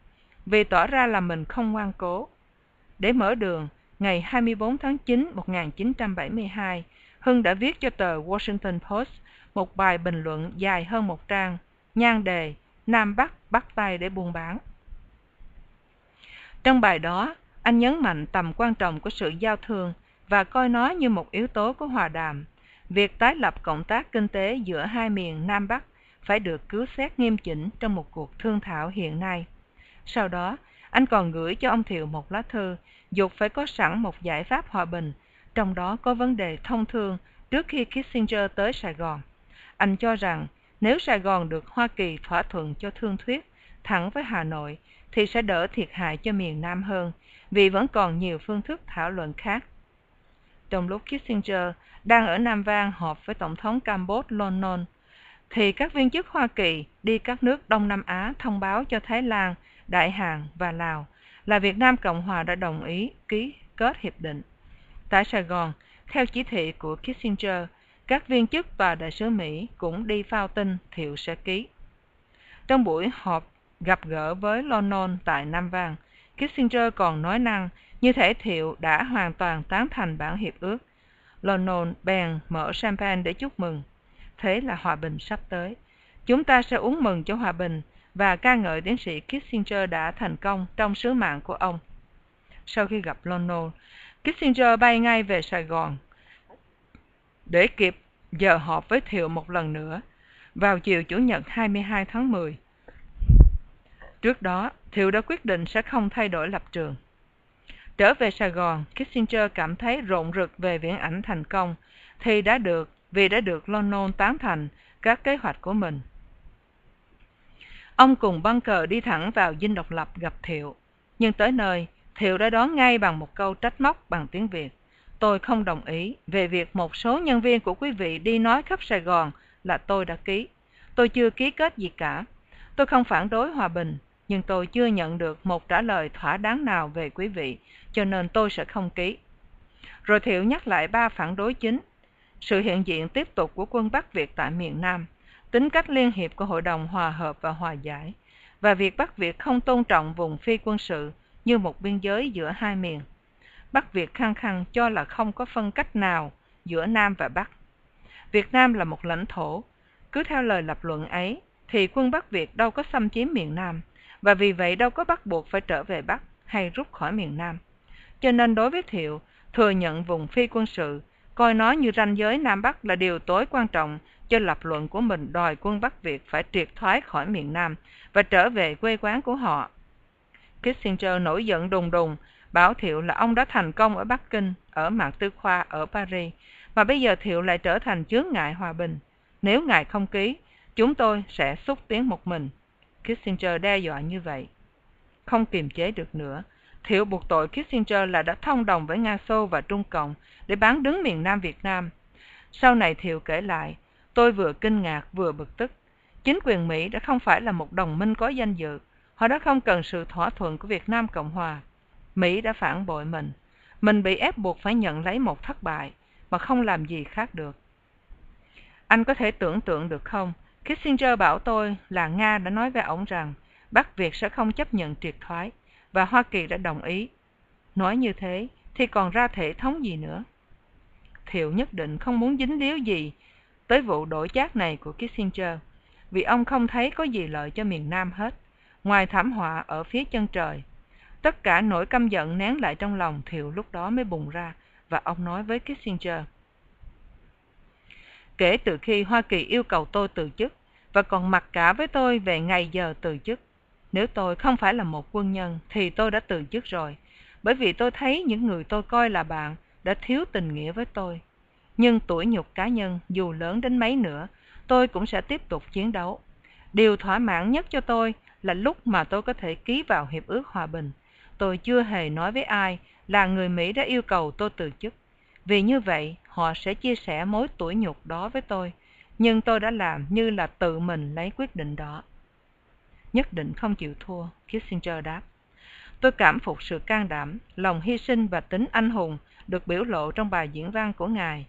vì tỏ ra là mình không ngoan cố. Để mở đường, ngày hai mươi bốn tháng chín năm một nghìn chín trăm bảy mươi hai, Hưng đã viết cho tờ Washington Post một bài bình luận dài hơn một trang, nhan đề Nam Bắc bắt tay để buôn bán. Trong bài đó, anh nhấn mạnh tầm quan trọng của sự giao thương và coi nó như một yếu tố của hòa đàm. Việc tái lập cộng tác kinh tế giữa hai miền Nam Bắc phải được cứu xét nghiêm chỉnh trong một cuộc thương thảo hiện nay. Sau đó, anh còn gửi cho ông Thiệu một lá thư, dục phải có sẵn một giải pháp hòa bình, trong đó có vấn đề thông thương trước khi Kissinger tới Sài Gòn. Anh cho rằng nếu Sài Gòn được Hoa Kỳ thỏa thuận cho thương thuyết thẳng với Hà Nội thì sẽ đỡ thiệt hại cho miền Nam hơn, vì vẫn còn nhiều phương thức thảo luận khác. Trong lúc Kissinger đang ở Nam Vang họp với Tổng thống Campuchia Lon Nol, thì các viên chức Hoa Kỳ đi các nước Đông Nam Á thông báo cho Thái Lan, Đại Hàn và Lào là Việt Nam Cộng Hòa đã đồng ý ký kết hiệp định. Tại Sài Gòn, theo chỉ thị của Kissinger, các viên chức và đại sứ Mỹ cũng đi phao tin Thiệu sẽ ký. Trong buổi họp gặp gỡ với Lon Nol tại Nam Vang, Kissinger còn nói năng như thể Thiệu đã hoàn toàn tán thành bản hiệp ước. Lon Nol bèn mở champagne để chúc mừng. Thế là hòa bình sắp tới. Chúng ta sẽ uống mừng cho hòa bình và ca ngợi tiến sĩ Kissinger đã thành công trong sứ mạng của ông. Sau khi gặp Lon Nol, Kissinger bay ngay về Sài Gòn để kịp giờ họp với Thiệu một lần nữa vào chiều Chủ nhật hai mươi hai tháng mười. Trước đó, Thiệu đã quyết định sẽ không thay đổi lập trường. Trở về Sài Gòn, Kissinger cảm thấy rộn rực về viễn ảnh thành công thì đã được vì đã được Lon Nol tán thành các kế hoạch của mình. Ông cùng Bunker đi thẳng vào Dinh Độc Lập gặp Thiệu, nhưng tới nơi, Thiệu đã đón ngay bằng một câu trách móc bằng tiếng Việt. tôi không đồng ý. Về việc một số nhân viên của quý vị đi nói khắp Sài Gòn là tôi đã ký. Tôi chưa ký kết gì cả. Tôi không phản đối hòa bình, nhưng tôi chưa nhận được một trả lời thỏa đáng nào về quý vị, cho nên tôi sẽ không ký. Rồi Thiệu nhắc lại ba phản đối chính. Sự hiện diện tiếp tục của quân Bắc Việt tại miền Nam, tính cách liên hiệp của Hội đồng Hòa hợp và Hòa giải, và việc Bắc Việt không tôn trọng vùng phi quân sự như một biên giới giữa hai miền. Bắc Việt khăng khăng cho là không có phân cách nào giữa Nam và Bắc. Việt Nam là một lãnh thổ. Cứ theo lời lập luận ấy, thì quân Bắc Việt đâu có xâm chiếm miền Nam, và vì vậy đâu có bắt buộc phải trở về Bắc hay rút khỏi miền Nam. Cho nên đối với Thiệu, thừa nhận vùng phi quân sự, coi nó như ranh giới Nam Bắc là điều tối quan trọng cho lập luận của mình đòi quân Bắc Việt phải triệt thoái khỏi miền Nam và trở về quê quán của họ. Kissinger nổi giận đùng đùng, bảo Thiệu là ông đã thành công ở Bắc Kinh, ở Mạc Tư Khoa, ở Paris, mà bây giờ Thiệu lại trở thành chướng ngại hòa bình. Nếu ngài không ký, chúng tôi sẽ xúc tiến một mình. Kissinger đe dọa như vậy. Không kiềm chế được nữa, Thiệu buộc tội Kissinger là đã thông đồng với Nga Xô và Trung Cộng để bán đứng miền Nam Việt Nam. Sau này Thiệu kể lại, tôi vừa kinh ngạc vừa bực tức. Chính quyền Mỹ đã không phải là một đồng minh có danh dự. Họ đã không cần sự thỏa thuận của Việt Nam Cộng Hòa. Mỹ đã phản bội mình. Mình bị ép buộc phải nhận lấy một thất bại mà không làm gì khác được. Anh có thể tưởng tượng được không? Kissinger bảo tôi là Nga đã nói với ổng rằng Bắc Việt sẽ không chấp nhận triệt thoái, và Hoa Kỳ đã đồng ý. Nói như thế thì còn ra thể thống gì nữa? Thiệu nhất định không muốn dính líu gì tới vụ đổi chác này của Kissinger, vì ông không thấy có gì lợi cho miền Nam hết, ngoài thảm họa ở phía chân trời. Tất cả nỗi căm giận nén lại trong lòng Thiệu lúc đó mới bùng ra, và ông nói với Kissinger. Kể từ khi Hoa Kỳ yêu cầu tôi từ chức, và còn mặc cả với tôi về ngày giờ từ chức, nếu tôi không phải là một quân nhân thì tôi đã từ chức rồi, bởi vì tôi thấy những người tôi coi là bạn đã thiếu tình nghĩa với tôi. Nhưng tủi nhục cá nhân dù lớn đến mấy nữa, tôi cũng sẽ tiếp tục chiến đấu. Điều thỏa mãn nhất cho tôi là lúc mà tôi có thể ký vào Hiệp ước Hòa bình. Tôi chưa hề nói với ai là người Mỹ đã yêu cầu tôi từ chức, vì như vậy họ sẽ chia sẻ mối tủi nhục đó với tôi, nhưng tôi đã làm như là tự mình lấy quyết định đó. Nhất định không chịu thua, Kissinger đáp. Tôi cảm phục sự can đảm, lòng hy sinh và tính anh hùng được biểu lộ trong bài diễn văn của ngài.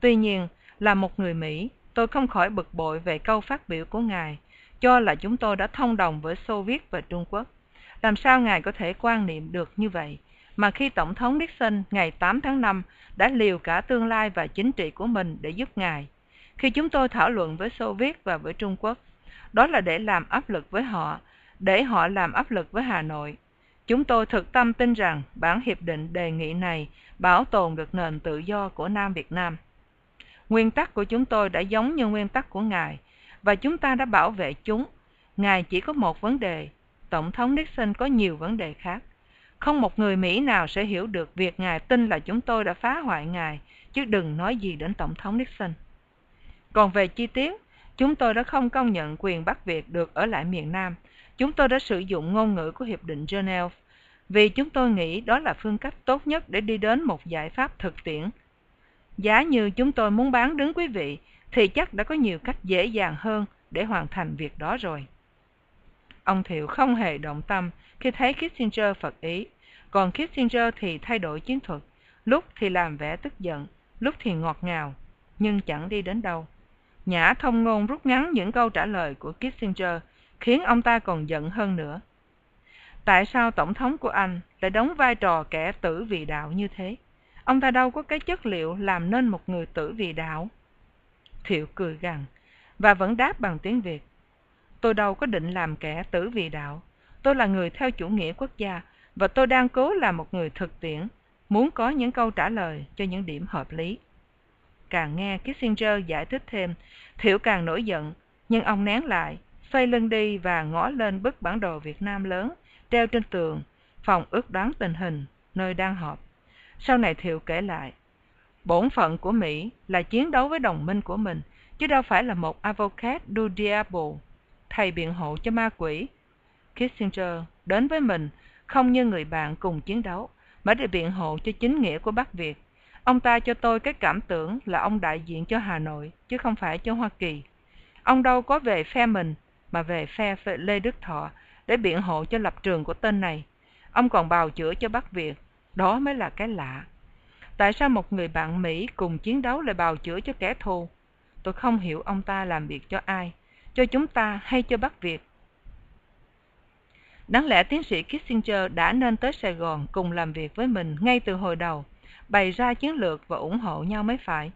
Tuy nhiên, là một người Mỹ, tôi không khỏi bực bội về câu phát biểu của ngài, cho là chúng tôi đã thông đồng với Xô Viết và Trung Quốc. Làm sao ngài có thể quan niệm được như vậy, mà khi Tổng thống Nixon ngày tám tháng năm đã liều cả tương lai và chính trị của mình để giúp ngài? Khi chúng tôi thảo luận với Xô Viết và với Trung Quốc, đó là để làm áp lực với họ, để họ làm áp lực với Hà Nội. Chúng tôi thực tâm tin rằng bản hiệp định đề nghị này bảo tồn được nền tự do của Nam Việt Nam. Nguyên tắc của chúng tôi đã giống như nguyên tắc của ngài, và chúng ta đã bảo vệ chúng. Ngài chỉ có một vấn đề, Tổng thống Nixon có nhiều vấn đề khác. Không một người Mỹ nào sẽ hiểu được việc ngài tin là chúng tôi đã phá hoại ngài, chứ đừng nói gì đến Tổng thống Nixon. Còn về chi tiết, chúng tôi đã không công nhận quyền Bắc Việt được ở lại miền Nam. Chúng tôi đã sử dụng ngôn ngữ của Hiệp định Geneva, vì chúng tôi nghĩ đó là phương cách tốt nhất để đi đến một giải pháp thực tiễn. Giá như chúng tôi muốn bán đứng quý vị, thì chắc đã có nhiều cách dễ dàng hơn để hoàn thành việc đó rồi. Ông Thiệu không hề động tâm khi thấy Kissinger phật ý, còn Kissinger thì thay đổi chiến thuật, lúc thì làm vẻ tức giận, lúc thì ngọt ngào, nhưng chẳng đi đến đâu. Nhã thông ngôn rút ngắn những câu trả lời của Kissinger, khiến ông ta còn giận hơn nữa. Tại sao Tổng thống của Anh lại đóng vai trò kẻ tử vì đạo như thế? Ông ta đâu có cái chất liệu làm nên một người tử vì đạo. Thiệu cười gằn và vẫn đáp bằng tiếng Việt. Tôi đâu có định làm kẻ tử vì đạo. Tôi là người theo chủ nghĩa quốc gia, và tôi đang cố làm một người thực tiễn, muốn có những câu trả lời cho những điểm hợp lý. Càng nghe Kissinger giải thích thêm, Thiệu càng nổi giận, nhưng ông nén lại, xoay lưng đi và ngó lên bức bản đồ Việt Nam lớn, treo trên tường, phòng ước đoán tình hình, nơi đang họp. Sau này Thiệu kể lại, bổn phận của Mỹ là chiến đấu với đồng minh của mình, chứ đâu phải là một avocat du diablo, thầy biện hộ cho ma quỷ. Kissinger đến với mình không như người bạn cùng chiến đấu, mà để biện hộ cho chính nghĩa của Bắc Việt. Ông ta cho tôi cái cảm tưởng là ông đại diện cho Hà Nội, chứ không phải cho Hoa Kỳ. Ông đâu có về phe mình, mà về phe Lê Đức Thọ để biện hộ cho lập trường của tên này. Ông còn bào chữa cho Bắc Việt, đó mới là cái lạ. Tại sao một người bạn Mỹ cùng chiến đấu lại bào chữa cho kẻ thù? Tôi không hiểu ông ta làm việc cho ai, cho chúng ta hay cho Bắc Việt. Đáng lẽ tiến sĩ Kissinger đã nên tới Sài Gòn cùng làm việc với mình ngay từ hồi đầu, bày ra chiến lược và ủng hộ nhau mới phải.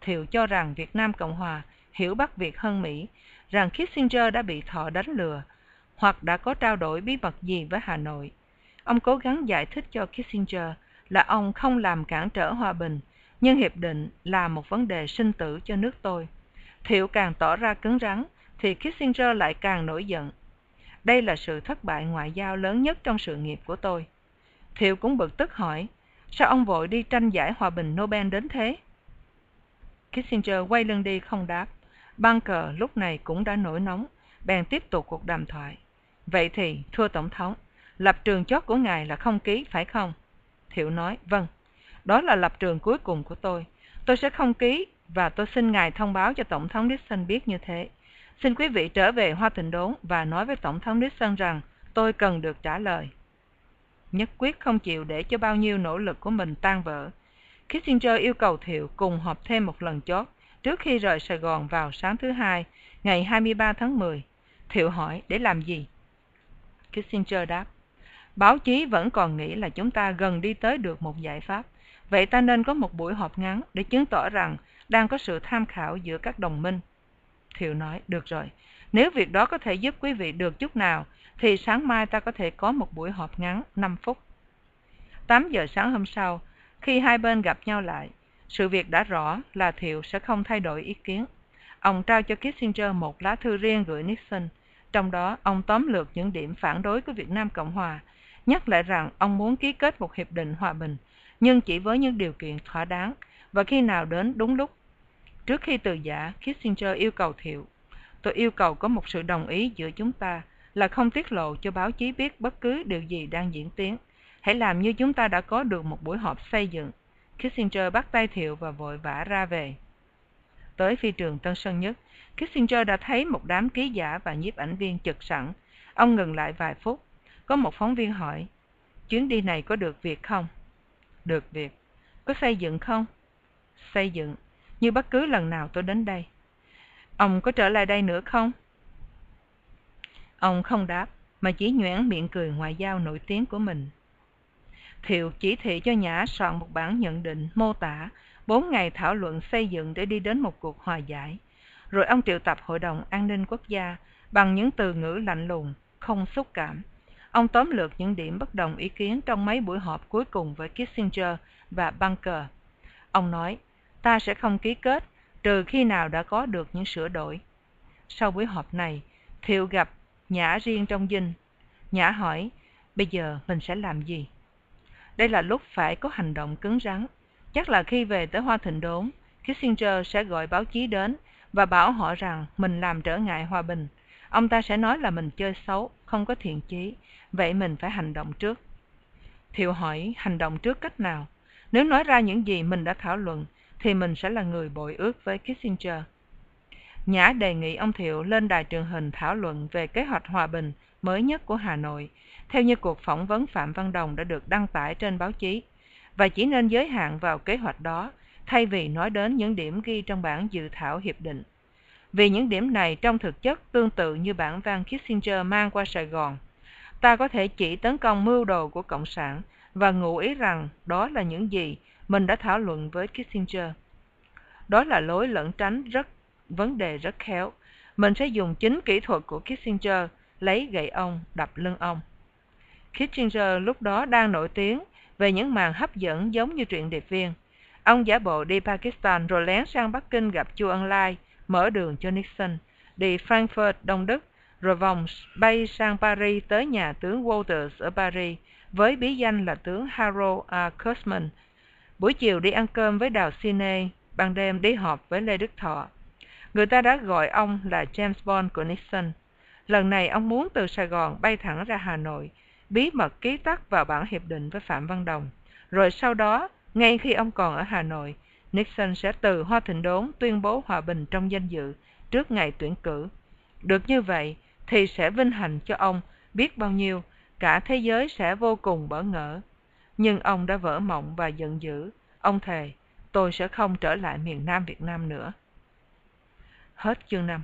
Thiệu cho rằng Việt Nam Cộng Hòa hiểu Bắc Việt hơn Mỹ, rằng Kissinger đã bị Thọ đánh lừa, hoặc đã có trao đổi bí mật gì với Hà Nội. Ông cố gắng giải thích cho Kissinger là ông không làm cản trở hòa bình, nhưng hiệp định là một vấn đề sinh tử cho nước tôi. Thiệu càng tỏ ra cứng rắn, thì Kissinger lại càng nổi giận. Đây là sự thất bại ngoại giao lớn nhất trong sự nghiệp của tôi. Thiệu cũng bực tức hỏi, sao ông vội đi tranh giải hòa bình Nobel đến thế? Kissinger quay lưng đi không đáp. Bunker lúc này cũng đã nổi nóng, bèn tiếp tục cuộc đàm thoại. Vậy thì, thưa Tổng thống, lập trường chót của ngài là không ký, phải không? Thiệu nói, vâng, đó là lập trường cuối cùng của tôi. Tôi sẽ không ký và tôi xin ngài thông báo cho Tổng thống Nixon biết như thế. Xin quý vị trở về Hoa Thịnh Đốn và nói với Tổng thống Nixon rằng tôi cần được trả lời. Nhất quyết không chịu để cho bao nhiêu nỗ lực của mình tan vỡ, Kissinger yêu cầu Thiệu cùng họp thêm một lần chót trước khi rời Sài Gòn vào sáng thứ Hai, ngày hai mươi ba tháng mười. Thiệu hỏi để làm gì? Kissinger đáp, báo chí vẫn còn nghĩ là chúng ta gần đi tới được một giải pháp, vậy ta nên có một buổi họp ngắn để chứng tỏ rằng đang có sự tham khảo giữa các đồng minh. Thiệu nói, được rồi, nếu việc đó có thể giúp quý vị được chút nào, thì sáng mai ta có thể có một buổi họp ngắn năm phút. tám giờ sáng hôm sau, khi hai bên gặp nhau lại, sự việc đã rõ là Thiệu sẽ không thay đổi ý kiến. Ông trao cho Kissinger một lá thư riêng gửi Nixon, trong đó ông tóm lược những điểm phản đối của Việt Nam Cộng Hòa, nhắc lại rằng ông muốn ký kết một hiệp định hòa bình, nhưng chỉ với những điều kiện thỏa đáng và khi nào đến đúng lúc. Trước khi từ giã, Kissinger yêu cầu Thiệu, tôi yêu cầu có một sự đồng ý giữa chúng ta là không tiết lộ cho báo chí biết bất cứ điều gì đang diễn tiến. Hãy làm như chúng ta đã có được một buổi họp xây dựng. Kissinger bắt tay Thiệu và vội vã ra về. Tới phi trường Tân Sơn Nhất, Kissinger đã thấy một đám ký giả và nhiếp ảnh viên chực sẵn. Ông ngừng lại vài phút. Có một phóng viên hỏi, chuyến đi này có được việc không? Được việc. Có xây dựng không? Xây dựng. Như bất cứ lần nào tôi đến đây. Ông có trở lại đây nữa không? Ông không đáp, mà chỉ nhoẻn miệng cười ngoại giao nổi tiếng của mình. Thiệu chỉ thị cho Nhã soạn một bản nhận định mô tả bốn ngày thảo luận xây dựng để đi đến một cuộc hòa giải. Rồi ông triệu tập Hội đồng An ninh Quốc gia bằng những từ ngữ lạnh lùng, không xúc cảm. Ông tóm lược những điểm bất đồng ý kiến trong mấy buổi họp cuối cùng với Kissinger và Bunker. Ông nói, ta sẽ không ký kết, trừ khi nào đã có được những sửa đổi. Sau buổi họp này, Thiệu gặp Nhã riêng trong dinh. Nhã hỏi, bây giờ mình sẽ làm gì? Đây là lúc phải có hành động cứng rắn. Chắc là khi về tới Hoa Thịnh Đốn, Kissinger sẽ gọi báo chí đến và bảo họ rằng mình làm trở ngại hòa bình. Ông ta sẽ nói là mình chơi xấu, không có thiện chí, vậy mình phải hành động trước. Thiệu hỏi, hành động trước cách nào? Nếu nói ra những gì mình đã thảo luận, thì mình sẽ là người bội ước với Kissinger. Nhã đề nghị ông Thiệu lên đài truyền hình thảo luận về kế hoạch hòa bình mới nhất của Hà Nội, theo như cuộc phỏng vấn Phạm Văn Đồng đã được đăng tải trên báo chí, và chỉ nên giới hạn vào kế hoạch đó, thay vì nói đến những điểm ghi trong bản dự thảo hiệp định. Vì những điểm này trong thực chất tương tự như bản văn Kissinger mang qua Sài Gòn, ta có thể chỉ tấn công mưu đồ của Cộng sản và ngụ ý rằng đó là những gì mình đã thảo luận với Kissinger. Đó là lối lẩn tránh rất vấn đề rất khéo. Mình sẽ dùng chính kỹ thuật của Kissinger, lấy gậy ông, đập lưng ông. Kissinger lúc đó đang nổi tiếng về những màn hấp dẫn giống như truyện điệp viên. Ông giả bộ đi Pakistan rồi lén sang Bắc Kinh gặp Chu Ân Lai, mở đường cho Nixon, đi Frankfurt, Đông Đức, rồi vòng bay sang Paris tới nhà tướng Walters ở Paris, với bí danh là tướng Harold R. Kurtzman. Buổi chiều đi ăn cơm với Đào Cine, ban đêm đi họp với Lê Đức Thọ. Người ta đã gọi ông là James Bond của Nixon. Lần này ông muốn từ Sài Gòn bay thẳng ra Hà Nội, bí mật ký tắt vào bản hiệp định với Phạm Văn Đồng, rồi sau đó Ngay khi ông còn ở Hà Nội, Nixon sẽ từ Hoa Thịnh Đốn tuyên bố hòa bình trong danh dự trước ngày tuyển cử. Được như vậy thì sẽ vinh hạnh cho ông biết bao nhiêu, cả thế giới sẽ vô cùng bỡ ngỡ. Nhưng ông đã vỡ mộng và giận dữ. Ông thề, tôi sẽ không trở lại miền Nam Việt Nam nữa. Hết chương năm.